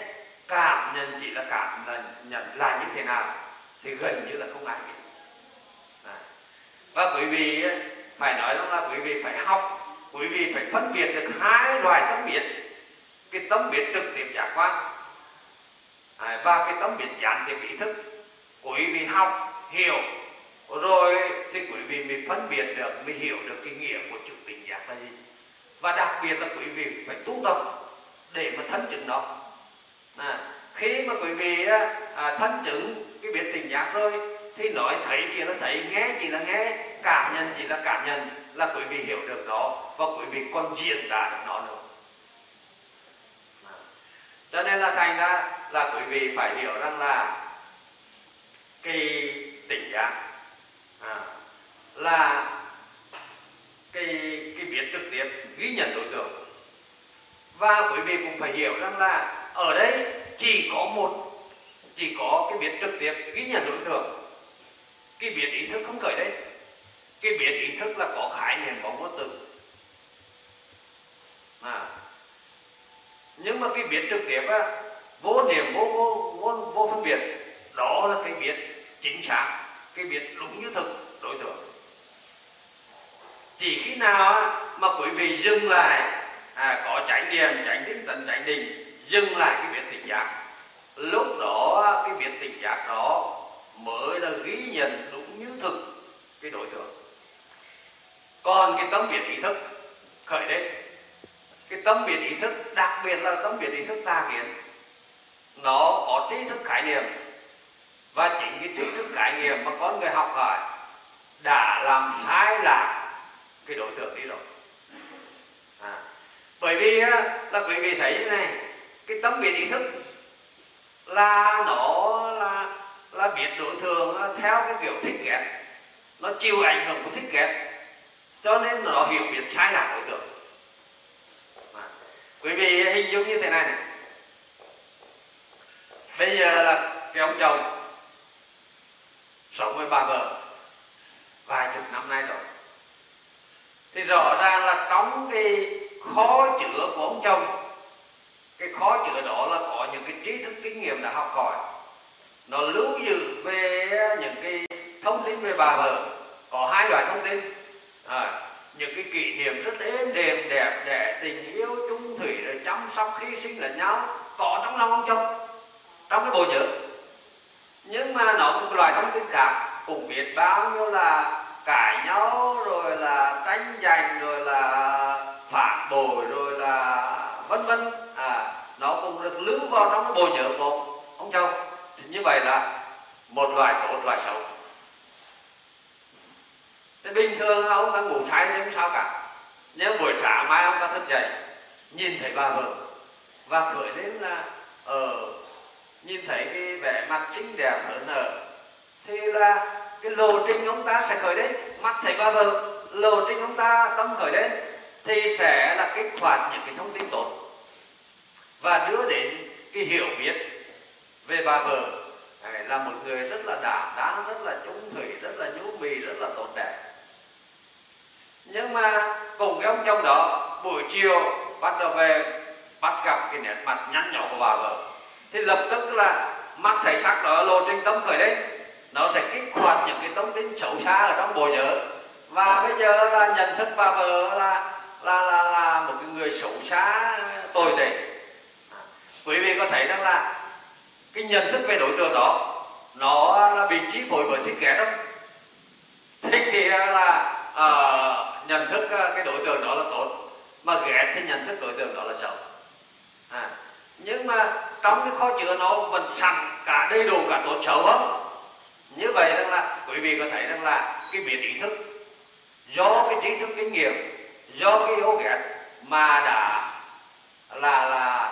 cảm nhận chỉ là cảm nhận là như thế nào thì gần như là không ai biết. Và quý vị phải nói rằng là quý vị phải học, quý vị phải phân biệt được hai loại tâm biệt: cái tâm biệt trực tiếp giác quan và cái tâm biệt gián tiếp ý thức. Quý vị học hiểu Rồi thì quý vị mới phân biệt được, mới hiểu được cái nghĩa của chữ tỉnh giác là gì. Và đặc biệt là quý vị phải tu tập để mà thân chứng nó. Khi mà quý vị thân chứng cái biết tỉnh giác rồi thì nói thấy kia là thấy, nghe chỉ là nghe, cảm nhận chỉ là cảm nhận, là quý vị hiểu được nó và quý vị còn diễn tả được nó nữa. Cho nên là thành ra là quý vị phải hiểu rằng là cái tỉnh giác là cái biết trực tiếp ghi nhận đối tượng. Và quý vị cũng phải hiểu rằng là ở đây chỉ có cái biết trực tiếp ghi nhận đối tượng. Cái biết ý thức không khởi đấy. Cái biết ý thức là có khái niệm, có ngôn từ. Nhưng mà cái biết trực tiếp á, vô niệm, vô phân biệt, đó là cái biết chính xác, cái biết đúng như thực đối tượng. Chỉ khi nào á, mà quý vị dừng lại, có chánh niệm, chánh tinh tấn, chánh định, dừng lại cái biết tỉnh giác, lúc đó cái biết tỉnh giác đó mới là ghi nhận đúng như thực cái đối tượng. Còn cái tâm biệt ý thức khởi đấy, cái tâm biệt ý thức, đặc biệt là tâm biệt ý thức tà kiến, nó có trí thức khái niệm. Và chính cái trí thức khái niệm mà con người học hỏi đã làm sai lạc cái đối tượng đi rồi. Bởi vì là quý vị thấy thế này, cái tâm biệt ý thức là nó là biết đối tượng theo cái kiểu thích ghét, nó chịu ảnh hưởng của thích ghét, cho nên nó hiểu biết sai lạc đối tượng. Quý vị hình dung như thế này, bây giờ là cái ông chồng sống với bà vợ vài chục năm nay rồi, thì rõ ràng là trong cái khó chữa của ông chồng, cái khó chữa đó là có những cái trí thức kinh nghiệm đã học hỏi, nó lưu giữ về những cái thông tin về bà vợ. Có hai loại thông tin, những cái kỷ niệm rất êm đềm đẹp đẽ, tình yêu chung thủy, rồi chăm sóc hy sinh lẫn nhau, có trong lòng ông chồng, trong cái bộ nhớ. Nhưng mà nó cũng loại thông tin khác, cũng biết bao nhiêu là cãi nhau, rồi là tranh giành, rồi là phản bội, rồi là vân vân, nó cũng được lưu vào trong cái bộ nhớ của ông chồng. Thì như vậy là một loại tốt, loại xấu. Thế bình thường ông ta ngủ say thì không sao cả, nhưng buổi sáng mai ông ta thức dậy nhìn thấy bà vợ và khởi lên là nhìn thấy cái vẻ mặt xinh đẹp hớn hở, thì là cái lộ trình ông ta sẽ khởi đến. Mắt thấy bà vợ, lộ trình ông ta tâm khởi đến, thì sẽ là kích hoạt những cái thông tin tốt và đưa đến cái hiểu biết về bà vợ là một người rất là đảm đáng, rất là trung thủy, rất là nhu mì, rất là tốt đẹp. Nhưng mà cùng cái ông chồng đó, buổi chiều bắt đầu về, bắt gặp cái nét mặt nhăn nhó của bà vợ, thì lập tức là mắt thấy sắc đó, lộ trình tâm khởi đấy, nó sẽ kích hoạt những cái thông tin xấu xa ở trong bộ nhớ. Và bây giờ là nhận thức bà vợ là một cái người xấu xa, tồi tệ. Quý vị có thấy rằng là cái nhận thức về đối tượng đó nó là bị chi phối bởi thích ghét không? Thích thì là nhận thức cái đối tượng đó là tốt, mà ghét thì nhận thức đối tượng đó là xấu. Nhưng mà trong cái kho chứa nó vẫn sẵn cả đầy đủ cả tốt xấu không? Như vậy rằng là quý vị có thấy rằng là cái biệt ý thức do cái trí thức kinh nghiệm, do cái yêu ghét mà đã là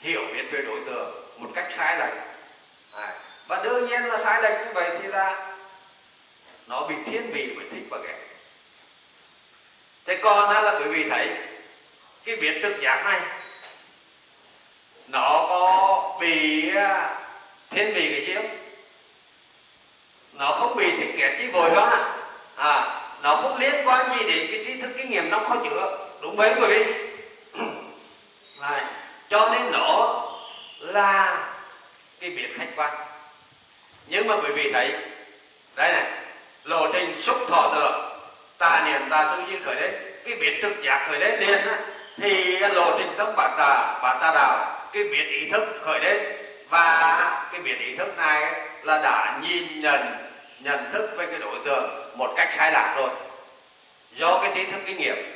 hiểu biết về đối tượng một cách sai lệch. Và đương nhiên là sai lệch như vậy thì là nó bị thiên vị với thích và ghét. Thế còn là quý vị thấy cái biết trực giác này nó có bị thiên vị cái gì không? Nó không bị thích ghét chi phối đó. Nó không liên quan gì đến cái trí thức kinh nghiệm, nó khó chữa, đúng không quý vị? Cho nên nó là cái biết khách quan. Nhưng mà quý vị thấy đấy này, lộ trình xúc thọ tưởng, tà niệm tà tư duy khởi đấy, cái biết trực giác khởi đấy liền á, thì lộ trình tâm bát tà đạo, cái biết ý thức khởi đấy. Và cái biết ý thức này là đã nhìn nhận nhận thức với cái đối tượng một cách sai lạc rồi, do cái trí thức kinh nghiệm.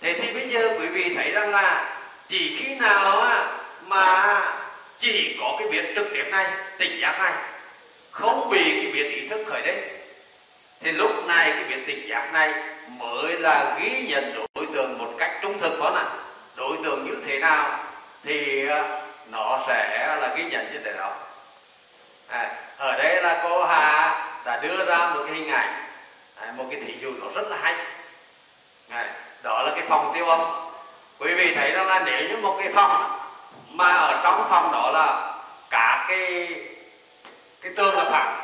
Thế thì bây giờ quý vị thấy rằng là chỉ khi nào mà chỉ có cái biết trực tiếp này, tỉnh giác này, không bị cái biết ý thức khởi đến, thì lúc này cái biết tỉnh giác này mới là ghi nhận đối tượng một cách trung thực. Đó là đối tượng như thế nào thì nó sẽ là ghi nhận như thế đó. Ở đây là cô Hà đã đưa ra một cái hình ảnh, một cái thí dụ nó rất là hay. Đó là cái phòng tiêu âm. Quý vị thấy rằng là nếu như một cái phòng mà ở trong phòng đó là cả cái tường là phẳng,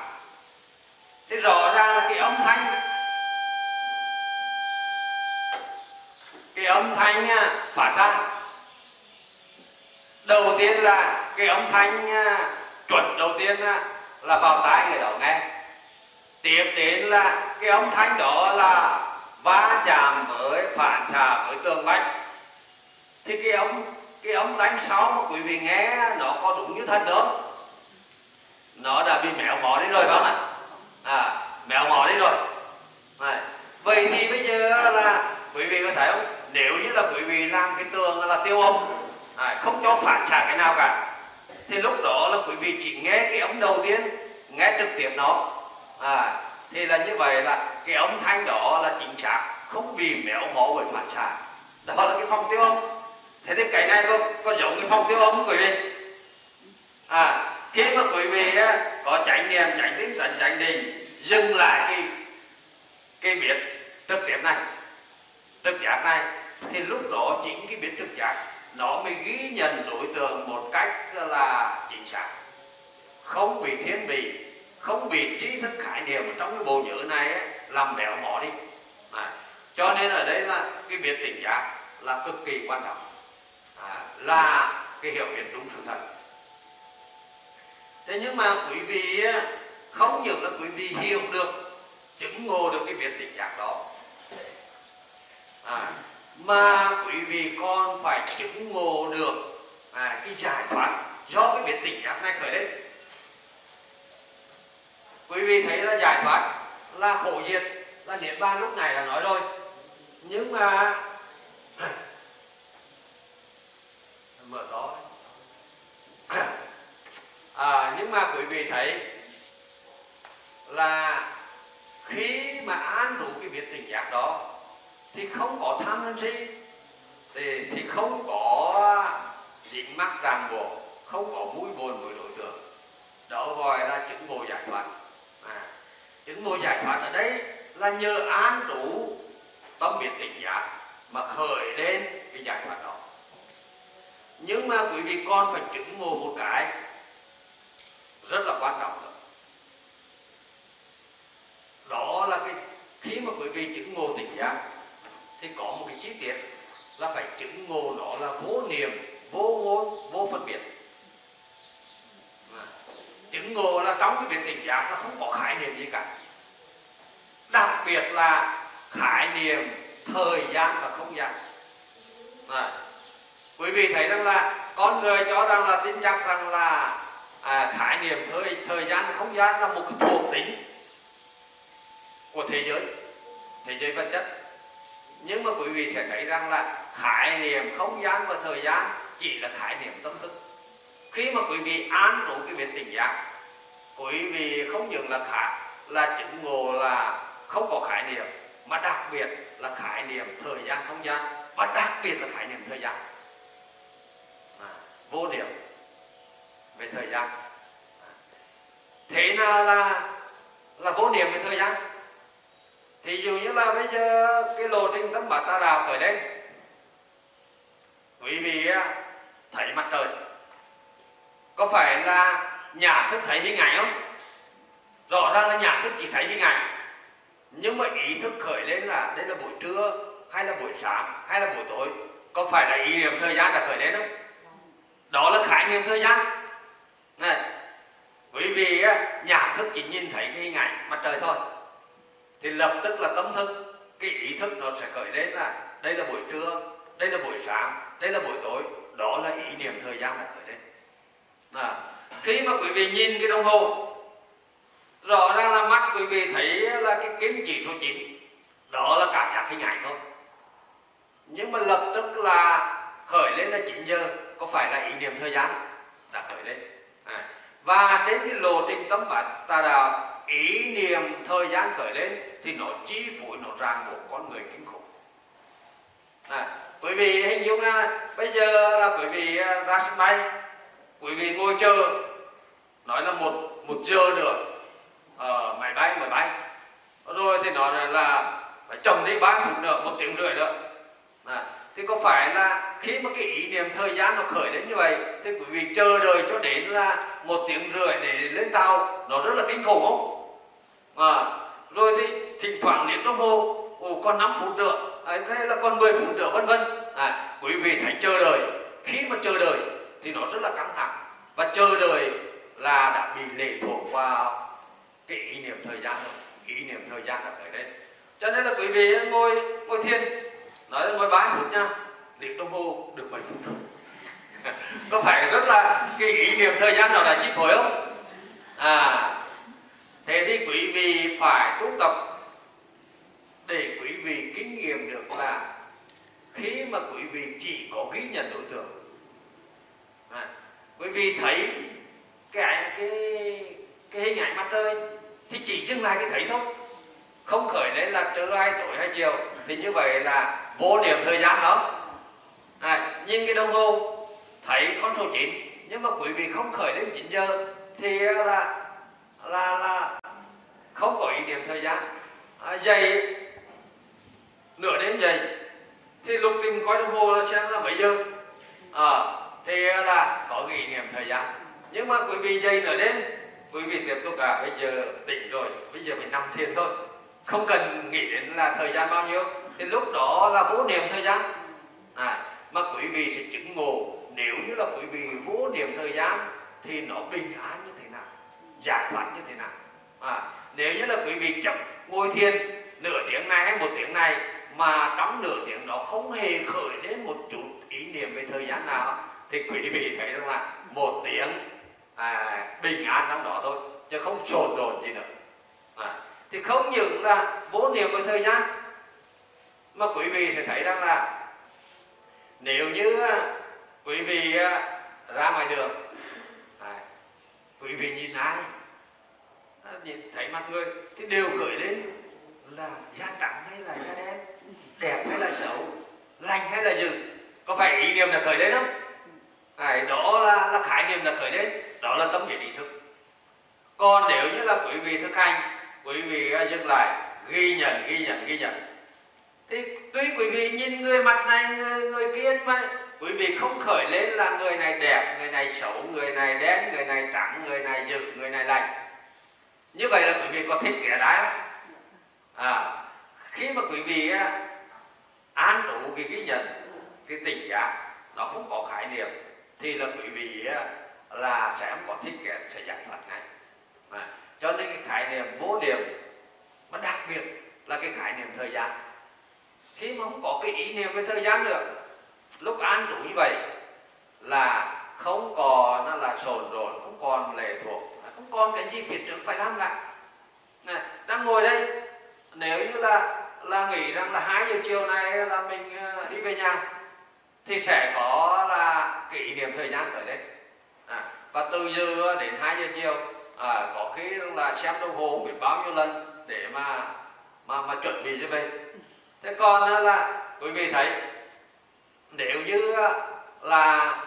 thì rõ ràng là cái âm thanh phát ra đầu tiên là cái âm thanh chuẩn đầu tiên là vào tai người đó nghe, tiếp đến là cái âm thanh đó là va chạm với phản xạ với tường vách, thì cái âm thanh sau mà quý vị nghe nó có đúng như thật nữa, nó đã bị méo mó đi rồi đó này, méo mó đi rồi này. Vậy thì bây giờ là quý vị có thấy không, nếu như là quý vị làm cái tường là tiêu âm, không cho phản xạ cái nào cả, thì lúc đó là quý vị chỉ nghe cái âm đầu tiên, nghe trực tiếp nó, thì là như vậy là cái âm thanh đó là chính xác, không bị méo mó bởi phản xạ. Đó là cái phòng tiêu âm. Thế thì cái này có giống cái phòng tiêu âm không quý vị? Khi mà quý vị có chánh niệm, chánh tính, chánh định, dừng lại cái biết trực tiếp này, trực giác này, thì lúc đó chính cái biết trực giác nó mới ghi nhận đối tượng một cách là chính xác, không bị thiên vị, không bị trí thức khái niệm trong cái bộ nhớ này làm méo mó đi. Cho nên ở đây là cái biết tỉnh giác là cực kỳ quan trọng, là cái hiểu biết đúng sự thật. Thế nhưng mà quý vị không những là quý vị hiểu được, chứng ngộ được cái biết tỉnh giác đó, mà quý vị còn phải chứng ngộ được cái giải thoát do cái biết tỉnh giác này khởi đến. Quý vị thấy là giải thoát là khổ diệt, là niết bàn lúc này là nói rồi, nhưng mà mở đó. Nhưng mà quý vị thấy là khi mà an trú cái biết tỉnh giác đó thì không có tham sân si, thì không có dính mắc ràng buộc, không có vui buồn với đối tượng. Đó gọi là chứng ngộ giải thoát. Chứng ngộ giải thoát ở đây là nhờ an trú tâm biết tỉnh giác mà khởi lên cái giải thoát đó. Nhưng mà quý vị con phải chứng ngộ một cái rất là quan trọng đó. Đó là cái khi mà quý vị chứng ngộ tỉnh giác thì có một cái chi tiết là phải chứng ngộ đó là vô niệm, vô ngôn, vô phân biệt. Chứng ngộ là trong cái việc tỉnh giác nó không có khái niệm gì cả, đặc biệt là khái niệm thời gian và không gian. Quý vị thấy rằng là con người cho rằng là tin chắc rằng là khái niệm thời gian không gian là một cái thuộc tính của thế giới vật chất. Nhưng mà quý vị sẽ thấy rằng là khái niệm không gian và thời gian chỉ là khái niệm tâm thức. Khi mà quý vị an trú cái việc tỉnh giác, quý vị không những là chứng ngộ là không có khái niệm, mà đặc biệt là khái niệm thời gian không gian, và đặc biệt là khái niệm thời gian vô niệm về thời gian. Thế nào là vô niệm về thời gian? Thí dụ như là bây giờ cái lộ trình tâm bát tà đạo khởi lên, quý vị thấy mặt trời, có phải là nhãn thức thấy hình ảnh không? Rõ ràng là nhãn thức chỉ thấy hình ảnh, nhưng mà ý thức khởi lên là đây là buổi trưa hay là buổi sáng hay là buổi tối, có phải là ý niệm thời gian đã khởi lên không? Đó là khái niệm thời gian này. Quý vị nhãn thức chỉ nhìn thấy cái hình ảnh mặt trời thôi, thì lập tức là tâm thức, cái ý thức nó sẽ khởi đến là đây là buổi trưa, đây là buổi sáng, đây là buổi tối. Đó là ý niệm thời gian là khởi đến. Khi mà quý vị nhìn cái đồng hồ, rõ ràng là mắt quý vị thấy là cái kim chỉ số 9, đó là cảm giác hình ảnh thôi, nhưng mà lập tức là khởi lên là 9 giờ, có phải là ý niệm thời gian đã khởi lên và trên cái lộ trình tâm bạch ta đã ý niệm thời gian khởi lên thì nó chi phối, nó ràng buộc con người kinh khủng. Quý vị hình dung là bây giờ là quý vị ra sân bay, quý vị ngồi chờ, nói là một giờ nữa máy bay rồi thì nói là phải chồng đi 3 phút nữa, 1 tiếng rưỡi nữa. Thì có phải là khi mà cái ý niệm thời gian nó khởi đến như vậy thì quý vị chờ đợi cho đến là 1 tiếng rưỡi để lên tàu, nó rất là kinh khủng không? Rồi thì thỉnh thoảng đến đồng hồ, còn 5 phút nữa, thế là còn 10 phút nữa, vân vân. Quý vị thấy chờ đợi, khi mà chờ đợi thì nó rất là căng thẳng, và chờ đợi là đã bị lệ thuộc vào cái ý niệm thời gian rồi, ý niệm thời gian đã khởi lên. Cho nên là quý vị ngồi thiền, nói mỗi 3 phút nha, điểm đồng hồ được 7 phút rồi. Có phải rất là cái ý niệm thời gian nào là chi phối không? Thế thì quý vị phải tu tập để quý vị kinh nghiệm được là khi mà quý vị chỉ có ghi nhận đối tượng, quý vị thấy cái hình ảnh mặt trời thì chỉ dừng lại cái thấy thôi, không khởi lên là trưa hay tối hay chiều, thì như vậy là vô niệm thời gian đó. Nhìn cái đồng hồ thấy con số 9 nhưng mà quý vị không khởi đến 9 giờ thì là không có ý niệm thời gian. Dậy nửa đêm dậy thì lúc tìm coi đồng hồ là xem là mấy giờ, thì là có cái ý niệm thời gian. Nhưng mà quý vị dậy nửa đêm, quý vị tiếp tục bây giờ tỉnh rồi, bây giờ mình nằm thiền thôi, không cần nghĩ đến là thời gian bao nhiêu, thì lúc đó là vô niệm thời gian. Mà quý vị sẽ chứng ngộ, nếu như là quý vị vô niệm thời gian thì nó bình an như thế nào, giải thoát như thế nào. Nếu như là quý vị chậm ngồi thiền nửa tiếng này hay 1 tiếng này mà trong nửa tiếng đó không hề khởi đến một chút ý niệm về thời gian nào, thì quý vị thấy rằng là 1 tiếng bình an trong đó thôi, chứ không trồn rồn gì nữa. Thì không những là vô niệm về thời gian, mà quý vị sẽ thấy rằng là nếu như quý vị ra ngoài đường, quý vị nhìn ai nhìn thấy mặt người thì đều khởi lên là da trắng hay là da đen, đẹp hay là xấu, lành hay là dữ. Có phải ý niệm là khởi lên không? Đó là khái niệm là khởi lên, đó là tâm niệm ý thức. Còn nếu như là quý vị thực hành, quý vị dừng lại ghi nhận thì tuy quý vị nhìn người mặt này người kia mà quý vị không khởi lên là người này đẹp, người này xấu, người này đen, người này trắng, người này dữ, người này lành. Như vậy là quý vị có thích kẻ đá. Khi mà quý vị an trụ cái ghi nhận, cái tỉnh giác nó không có khái niệm thì là quý vị là sẽ không có thích kẻ, sẽ giải thoát ngay. Cho nên cái khái niệm vô niệm, mà đặc biệt là cái khái niệm thời gian, khi mà không có cái ý niệm về thời gian nữa, lúc an trụ như vậy là không còn nó là sồn rồn, không còn lệ thuộc, không còn cái gì phiền trước phải làm lại. Đang ngồi đây, nếu như là nghĩ rằng là 2 giờ chiều này là mình đi về nhà thì sẽ có là cái ý niệm thời gian tới đấy. Và từ giờ đến 2 giờ chiều có khi là xem đồng hồ không biết bao nhiêu lần để mà chuẩn bị cho về. Thế còn là quý vị thấy nếu như là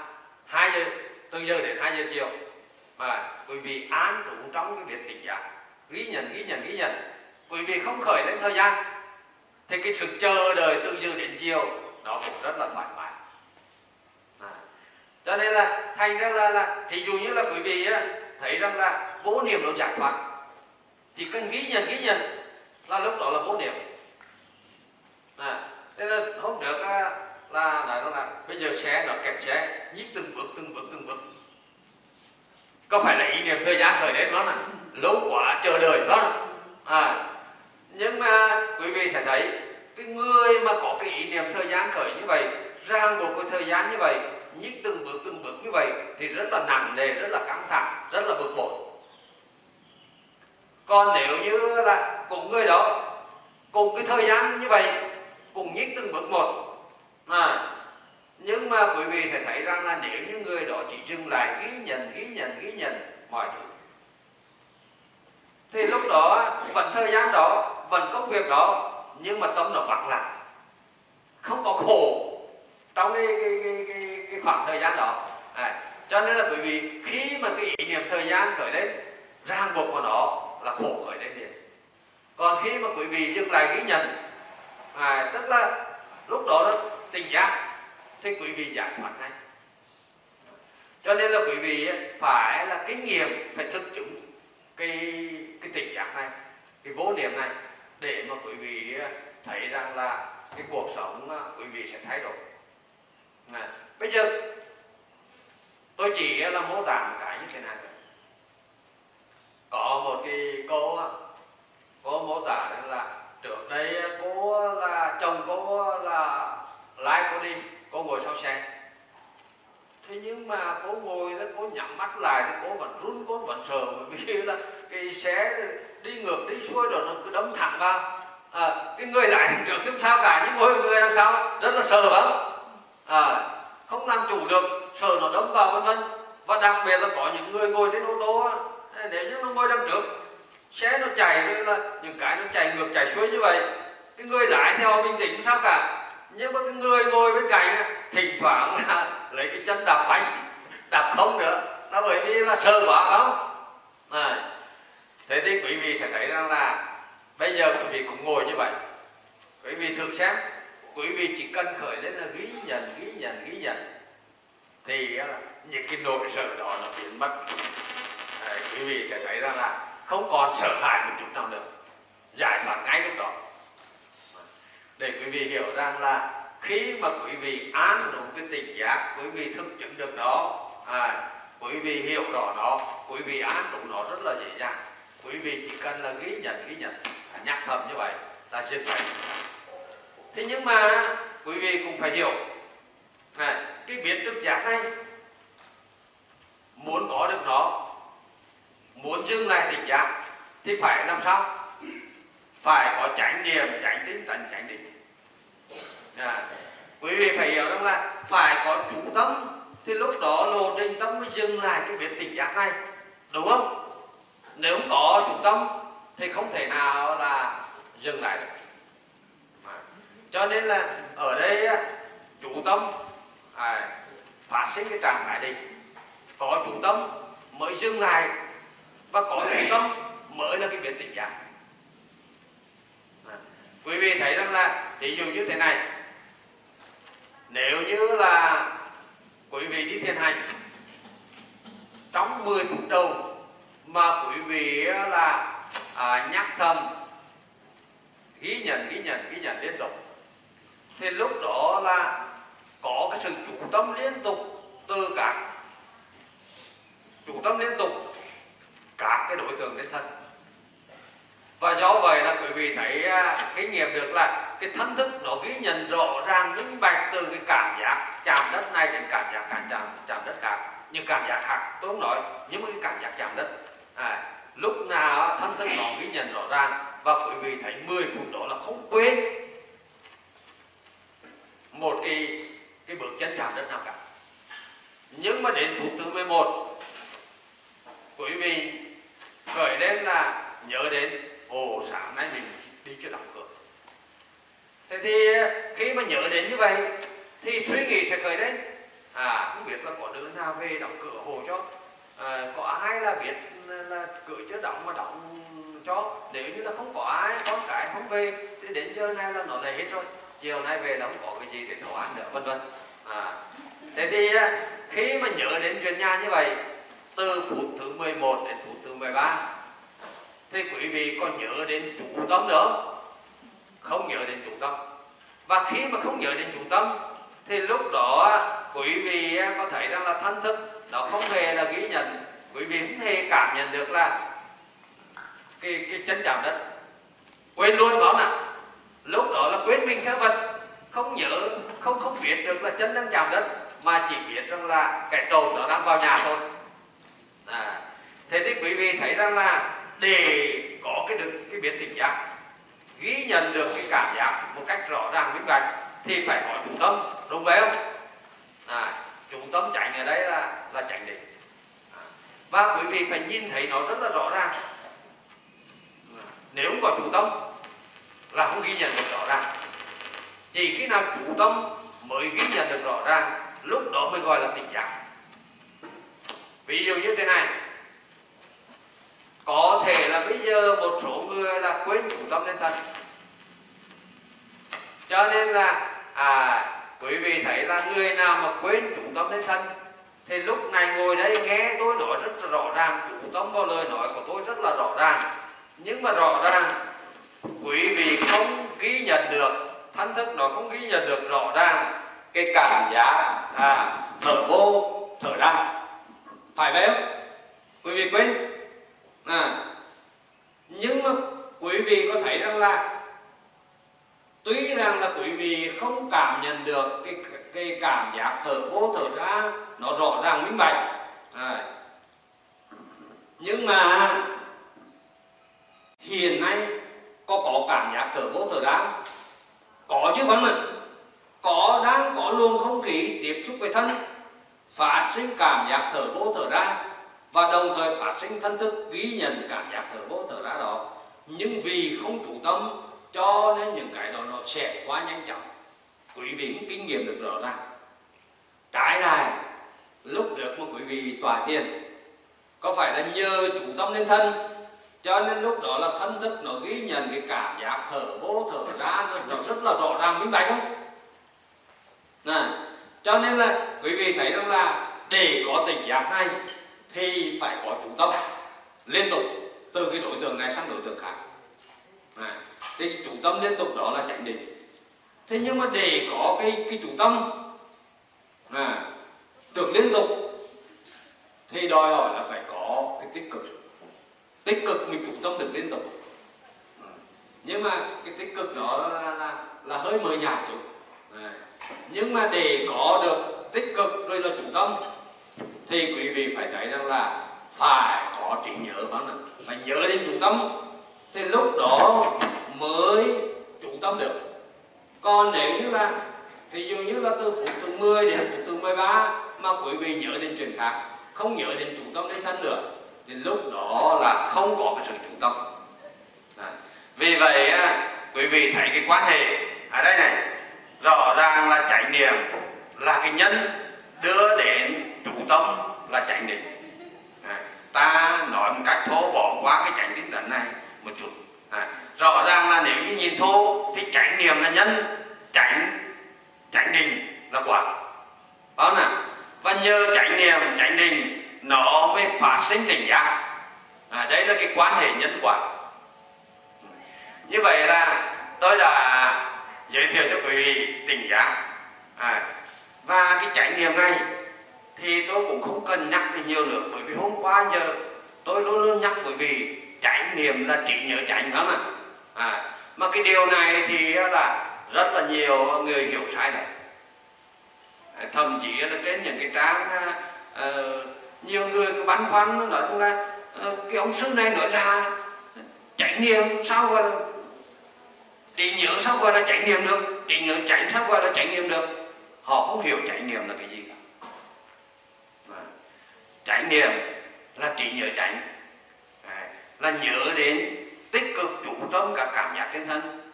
2 giờ, từ giờ đến 2 giờ chiều quý vị án trụ trong cái việc tỉnh giác, ghi nhận, quý vị không khởi lên thời gian thì cái sự chờ đợi từ giờ đến chiều nó cũng rất là thoải mái. Cho nên là thành ra là thí dụ như là quý vị thấy rằng là vô niệm nó giải thoát, chỉ cần ghi nhận là lúc đó là vô niệm. Thế là hôm trước là nói rằng là bây giờ xe nó kẹt xe, nhích từng bước. Có phải là ý niệm thời gian khởi đến đó là lâu quá chờ đợi đó. Nhưng mà quý vị sẽ thấy cái người mà có cái ý niệm thời gian khởi như vậy, ràng buộc với thời gian như vậy, nhích từng bước như vậy thì rất là nặng nề, rất là căng thẳng, rất là bực bội. Còn nếu như là cùng người đó, cùng cái thời gian như vậy, cùng nhích từng bước một, nhưng mà quý vị sẽ thấy rằng là nếu như người đó chỉ dừng lại ghi nhận mọi thứ, thì lúc đó vẫn thời gian đó, vẫn công việc đó, nhưng mà tâm nó vắng lặng, không có khổ trong cái khoảng thời gian đó. Cho nên là quý vị khi mà cái ý niệm thời gian khởi lên, ràng buộc của nó là khổ khởi lên liền. Còn khi mà quý vị dừng lại ghi nhận, tức là lúc đó là tỉnh giác, thì quý vị giải thoát ngay. Cho nên là quý vị phải là kinh nghiệm, phải thực chứng cái tỉnh giác này, cái vô niệm này, để mà quý vị thấy rằng là cái cuộc sống quý vị sẽ thay đổi. Bây giờ tôi chỉ là mô tả một cái như thế này. Có một cái cô mô tả là trước đây cô là chồng cô là lái cô đi, cô ngồi sau xe. Thế nhưng mà cô ngồi thì cô nhắm mắt lại thì cô vẫn run, cô vẫn sợ, bởi vì là cái xe đi ngược đi xuôi rồi nó cứ đâm thẳng vào. Cái người lái trước trước sau cả, nhưng mỗi người làm sao rất là sợ, không làm chủ được, sợ nó đâm vào vân vân. Và đặc biệt là có những người ngồi trên ô tô, nếu như nó ngồi đâm trước, xe nó chạy rồi là những cái nó chạy ngược chạy xuôi như vậy, cái người lái thì họ bình tĩnh sao cả, nhưng mà cái người ngồi bên cạnh thỉnh thoảng là lấy cái chân đạp phanh, đạp không nữa, là bởi vì là sợ quá không. Thế thì quý vị sẽ thấy rằng là bây giờ quý vị cũng ngồi như vậy, quý vị thực xem, quý vị chỉ cần khởi lên là ghi nhận, thì những cái nỗi sợ đó nó biến mất. Quý vị sẽ thấy rằng là không còn sợ hãi một chút nào nữa, giải thoát ngay lúc đó. Để quý vị hiểu rằng là khi mà quý vị án đúng cái tỉnh giác, quý vị thực chứng được đó, quý vị hiểu rõ nó, quý vị án đúng nó rất là dễ dàng. Quý vị chỉ cần là ghi nhận, nhắc thầm như vậy là trên vậy. Thế nhưng mà quý vị cũng phải hiểu này, cái biết trực giác này, muốn có được nó, muốn dừng lại tỉnh giác thì phải làm sao? Phải có chánh niệm, chánh tinh tấn, chánh định. Quý vị phải hiểu rằng là phải có chủ tâm, thì lúc đó lộ trình tâm mới dừng lại cái việc tỉnh giác này, đúng không? Nếu không có chủ tâm thì không thể nào là dừng lại được. Cho nên là ở đây chủ tâm phát sinh cái trạng thái định, có chủ tâm mới dừng lại, và có chủ tâm mới là cái việc tỉnh giác. Quý vị thấy rằng là ví dụ như thế này, nếu như là quý vị đi thiền hành trong 10 phút đầu mà quý vị là nhắc thầm ghi nhận liên tục, thì lúc đó là có cái sự chủ tâm liên tục từ các cái đối tượng đến thân. Và do vậy là quý vị thấy kinh nghiệm được là cái thân thức nó ghi nhận rõ ràng minh bạch từ cái cảm giác chạm đất này đến cảm giác chạm đất khác, những cảm giác khác tôi không nói, nhưng mà cái cảm giác chạm đất lúc nào thân thức nó ghi nhận rõ ràng, và quý vị thấy 10 phút đó là không quên một cái bước chân chạm đất nào cả. Nhưng mà đến phút thứ 11 quý vị khởi lên là nhớ đến sáng nay mình đi chưa đóng cửa. Thế thì khi mà nhớ đến như vậy thì suy nghĩ sẽ khởi đến, không biết là có đứa nào về đóng cửa hộ cho, có ai là biết là cửa chưa đóng mà đóng cho. Nếu như là không có ai, con cái không về thì đến giờ nay là nó lại hết rồi, chiều nay về là không có cái gì để nấu ăn nữa, vân vân. Thế thì khi mà nhớ đến chuyện nhà như vậy, từ phút thứ 11 đến phút thứ 13 thì quý vị có nhớ đến chủ tâm nữa, không nhớ đến chủ tâm. Và khi mà không nhớ đến chủ tâm thì lúc đó quý vị có thấy rằng là thân thức nó không hề là ghi nhận, quý vị không hề cảm nhận được là cái chân chạm đất, quên luôn đó nè. Lúc đó là quên mình theo vật, không nhớ, không biết được là chân đang chạm đất, mà chỉ biết rằng là cái trồn nó đang vào nhà thôi. Thế thì quý vị thấy rằng là để có cái biết tỉnh giác, ghi nhận được cái cảm giác một cách rõ ràng minh bạch thì phải có chủ tâm, đúng vậy không? Chủ tâm chánh ở đây là chánh định, và quý vị phải nhìn thấy nó rất là rõ ràng. Nếu không có chủ tâm là không ghi nhận được rõ ràng, chỉ khi nào chủ tâm mới ghi nhận được rõ ràng, lúc đó mới gọi là tỉnh giác. Ví dụ như thế này, có thể là bây giờ một số người là quên chủ tâm đến thân, cho nên là quý vị thấy là người nào mà quên chủ tâm đến thân thì lúc này ngồi đấy nghe tôi nói rất là rõ ràng, chủ tâm vào lời nói của tôi rất là rõ ràng, nhưng mà rõ ràng quý vị không ghi nhận được, thân thức nó không ghi nhận được rõ ràng cái cảm giác thở vô thở ra, phải vậy không? Quý vị quên. Nhưng mà quý vị có thấy rằng là tuy rằng là quý vị không cảm nhận được cái cảm giác thở vô thở ra nó rõ ràng minh bạch, nhưng mà hiện nay có cảm giác thở vô thở ra có chứ, vâng ạ, có, đang có luồng không khí tiếp xúc với thân phát sinh cảm giác thở vô thở ra, và đồng thời phát sinh thân thức ghi nhận cảm giác thở vô thở ra đó, nhưng vì không chủ tâm cho nên những cái đó nó sẽ quá nhanh chóng, quý vị cũng kinh nghiệm được rõ ràng. Trái lại lúc được mà quý vị tọa thiền có phải là nhờ chủ tâm đến thân, cho nên lúc đó là thân thức nó ghi nhận cái cảm giác thở vô thở ra nó rất là rõ ràng minh bạch không? Cho nên là quý vị thấy rằng là để có tỉnh giác hay thì phải có chủ tâm liên tục từ cái đối tượng này sang đối tượng khác. Thì chủ tâm liên tục đó là chánh định. Thế nhưng mà để có cái chủ tâm được liên tục thì đòi hỏi là phải có cái tích cực. Tích cực mình chủ tâm được liên tục, nhưng mà cái tích cực đó là hơi mờ nhạt chút. Nhưng mà để có được tích cực rồi là chủ tâm thì quý vị phải thấy rằng là phải có trí nhớ, phải nhớ đến chủ tâm thì lúc đó mới chủ tâm được. Còn nếu như là thì dường như là từ phút thứ 10 đến phút thứ 13 mà quý vị nhớ đến chuyện khác, không nhớ đến chủ tâm đến thân nữa, thì lúc đó là không có cái sự chủ tâm. Vì vậy quý vị thấy cái quan hệ ở đây này rõ ràng là chánh niệm là cái nhân đưa đến chủ tâm là chánh định. Ta nói một cách thô bỏ qua cái chánh tinh tấn này một chút. Rõ ràng là nếu như nhìn thô thì chánh niệm là nhân, chánh định là quả. Đó nè. Và nhờ chánh niệm, chánh định nó mới phát sinh tỉnh giác. Đấy là cái quan hệ nhân quả. Như vậy là tôi đã giới thiệu cho quý vị tỉnh giác. Và cái chánh niệm này thì tôi cũng không cần nhắc thì nhiều nữa, bởi vì hôm qua giờ tôi luôn luôn nhắc quý vị chánh niệm là trí nhớ chánh lắm. Mà cái điều này thì là rất là nhiều người hiểu sai này, thậm chí là trên những cái trang nhiều người cứ băn khoăn nói là cái ông sư này nói là chánh niệm sao gọi là trí nhớ, sao gọi là chánh niệm được, trí nhớ chánh sao gọi là chánh niệm được. Họ không hiểu chánh niệm là cái gì cả. Chánh niệm là trí nhớ chánh, là nhớ đến tích cực chủ tâm các cảm giác trên thân.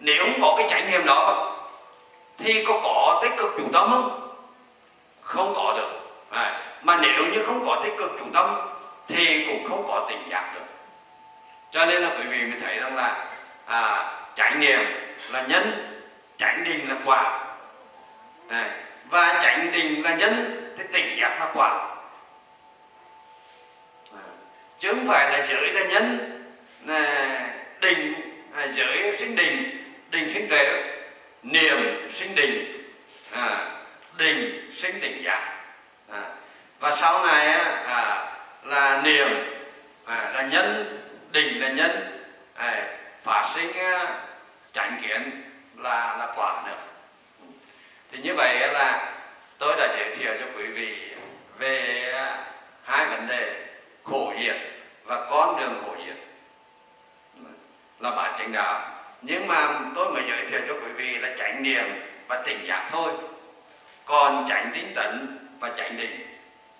Nếu không có cái chánh niệm đó thì có tích cực chủ tâm không? Không có được. Mà nếu như không có tích cực chủ tâm thì cũng không có tỉnh giác được. Cho nên là quý vị mới thấy rằng là chánh niệm là nhân, chánh định là quả. Và chánh định là nhân thì tỉnh giác là quả, chứ không phải là giới là nhân, định giới sinh định, định sinh tuệ, niệm sinh định, định sinh tỉnh giác. Và sau này là niệm là nhân, định là nhân, phát sinh chánh kiến là quả nữa. Thì như vậy là tôi đã giới thiệu cho quý vị về hai vấn đề khổ diệt và con đường khổ diệt. là bản chánh đạo. Nhưng mà tôi mới giới thiệu cho quý vị là chánh niệm và tỉnh giác thôi. Còn chánh tinh tấn và chánh định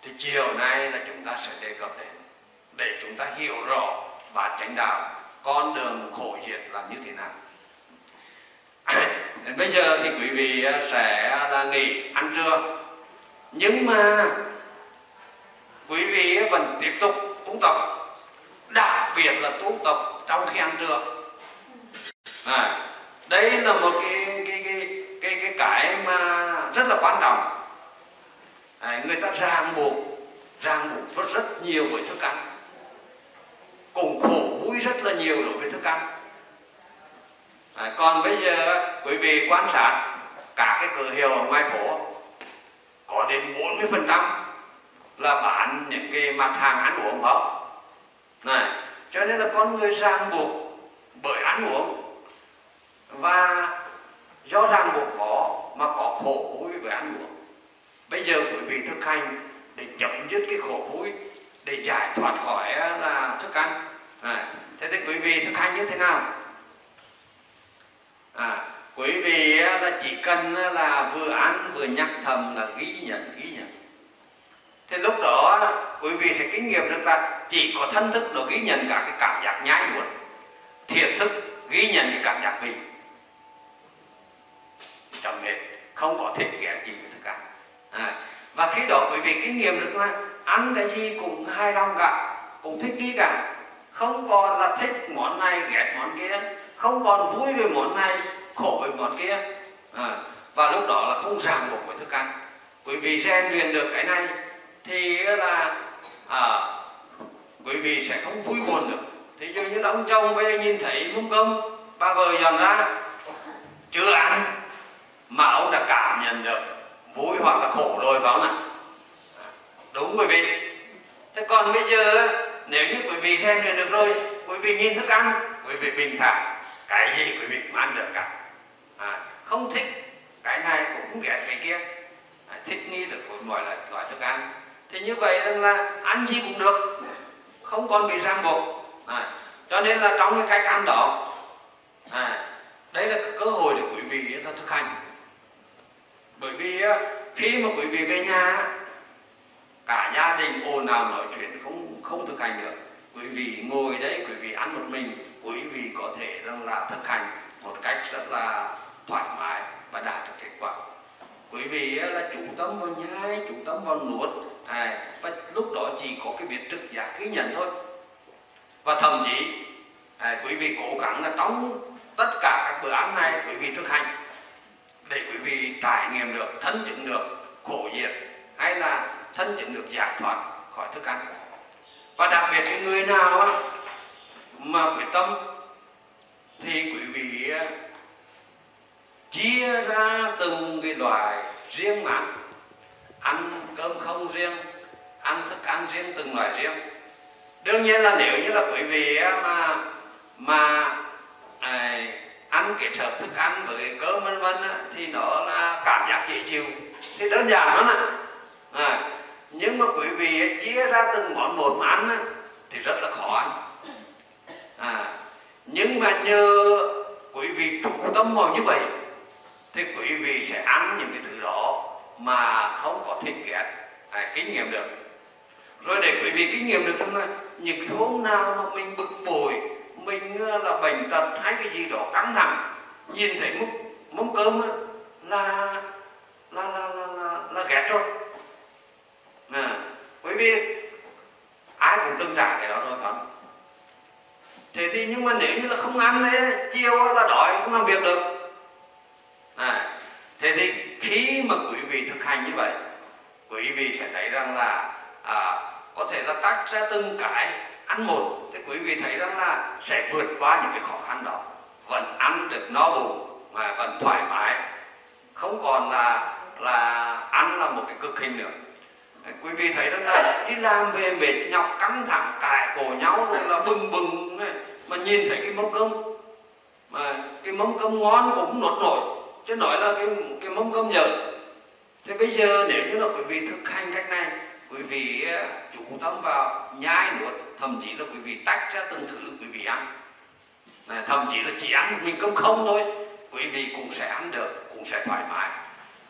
thì chiều nay là chúng ta sẽ đề cập đến để chúng ta hiểu rõ bản chánh đạo, con đường khổ diệt là như thế nào. Bây giờ thì quý vị sẽ là nghỉ ăn trưa, nhưng mà quý vị vẫn tiếp tục tu tập, đặc biệt là tu tập trong khi ăn trưa. Đây là một cái mà rất là quan trọng. Người ta ràng buộc rất rất nhiều với thức ăn, cùng khổ vui rất là nhiều đối với thức ăn. Còn bây giờ quý vị quan sát cả cái cửa hiệu ở ngoài phố, có đến 40% là bán những cái mặt hàng ăn uống không? Này, cho nên là con người ràng buộc bởi ăn uống, và do ràng buộc có mà có khổ vui với ăn uống. Bây giờ quý vị thực hành để chấm dứt cái khổ vui, để giải thoát khỏi là thức ăn. Thế thì quý vị thực hành như thế nào? Quý vị là chỉ cần là vừa ăn vừa nhắc thầm là ghi nhận. Thế lúc đó quý vị sẽ kinh nghiệm được là chỉ có thân thức nó ghi nhận cả cái cảm giác nhai luôn, thiệt thức ghi nhận cái cảm giác vị, chẳng hết, không có thích ghét gì với thức ăn. Và khi đó quý vị kinh nghiệm được là ăn cái gì cũng hài lòng cả, cũng thích đi cả, không còn là thích món này ghét món kia, không còn vui về món này khổ về món kia. Và lúc đó là không ràng buộc với thức ăn. Quý vị rèn luyện được cái này thì là quý vị sẽ không vui buồn được. Thí dụ như là ông chồng về nhìn thấy mâm cơm bà vợ dọn ra chưa ăn mà ông đã cảm nhận được vui hoặc là khổ rồi, phải không ạ? Đúng quý vị. Thế còn bây giờ nếu như quý vị rèn luyện được rồi, quý vị nhìn thức ăn, quý vị bình thản, cái gì quý vị cũng ăn được cả. Không thích cái này cũng không ghét cái kia, thích nghi được với mọi loại thức ăn. Thế như vậy rằng là ăn gì cũng được, không còn bị ràng buộc. Cho nên là trong cái cách ăn đó, đấy là cơ hội để quý vị thực hành. Bởi vì khi mà quý vị về nhà, cả gia đình ồn ào nói chuyện không thực hành được. Quý vị ngồi đấy, quý vị ăn một mình, quý vị có thể rằng là thực hành một cách rất là thoải mái và đạt được kết quả. Quý vị là chủ tâm vào nhai, chủ tâm vào nuốt, và lúc đó chỉ có cái biết trực giác ghi nhận thôi. Và thậm chí quý vị cố gắng là trong tất cả các bữa ăn này quý vị thực hành để quý vị trải nghiệm được, thân chứng được khổ diệt hay là thân chứng được giải thoát khỏi thức ăn. Và đặc biệt cái người nào mà quyết tâm thì quý vị chia ra từng cái loại riêng mà ăn cơm không riêng, ăn thức ăn riêng, từng loại riêng. Đương nhiên là nếu như là quý vị mà ăn kết hợp thức ăn với cơm vân vân thì nó là cảm giác dễ chịu, thì đơn giản lắm ạ. Nhưng mà quý vị chia ra từng món một mà ăn thì rất là khó ăn. Nhưng mà nhờ quý vị chủ tâm vào như vậy thì quý vị sẽ ăn những cái thứ đó mà không có thích ghét, kinh nghiệm được. Rồi để quý vị kinh nghiệm được trong này, những cái hôm nào mà mình bực bội, mình là bệnh tật hay cái gì đó căng thẳng, nhìn thấy mâm cơm là ghét rồi. Quý vị ai cũng từng trải cái đó rồi, phải không? Thế thì nhưng mà nếu như là không ăn ấy, chiều là đói không làm việc được. Thế thì khi mà quý vị thực hành như vậy, quý vị sẽ thấy rằng là có thể là tách ra từng cái ăn một, thì quý vị thấy rằng là sẽ vượt qua những cái khó khăn đó, vẫn ăn được no bụng mà vẫn thoải mái, không còn là ăn là một cái cực hình nữa. Quý vị thấy rằng là đi làm về mệt nhọc căng thẳng cãi cổ nhau rồi là bừng này, mà nhìn thấy cái mâm cơm, mà cái mâm cơm ngon cũng nốt nổi, chứ nói là cái mâm cơm dở. Thế bây giờ nếu như là quý vị thực hành cách này, quý vị chủ tâm vào nhai nuốt, thậm chí là quý vị tách ra từng thứ quý vị ăn, Thậm chí là chỉ ăn mình cơm không thôi, quý vị cũng sẽ ăn được, cũng sẽ thoải mái.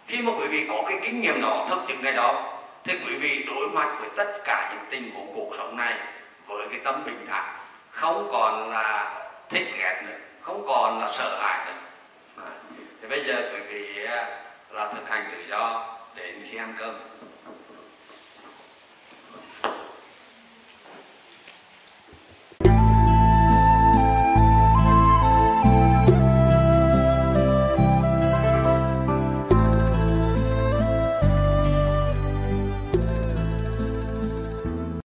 Khi mà quý vị có cái kinh nghiệm đó, thực chứng cái đó, thì quý vị đối mặt với tất cả những tình huống cuộc sống này với cái tâm bình thản, không còn là thích ghét nữa, không còn là sợ hãi nữa. Thì bây giờ quý vị là thực hành tự do đến khi ăn cơm.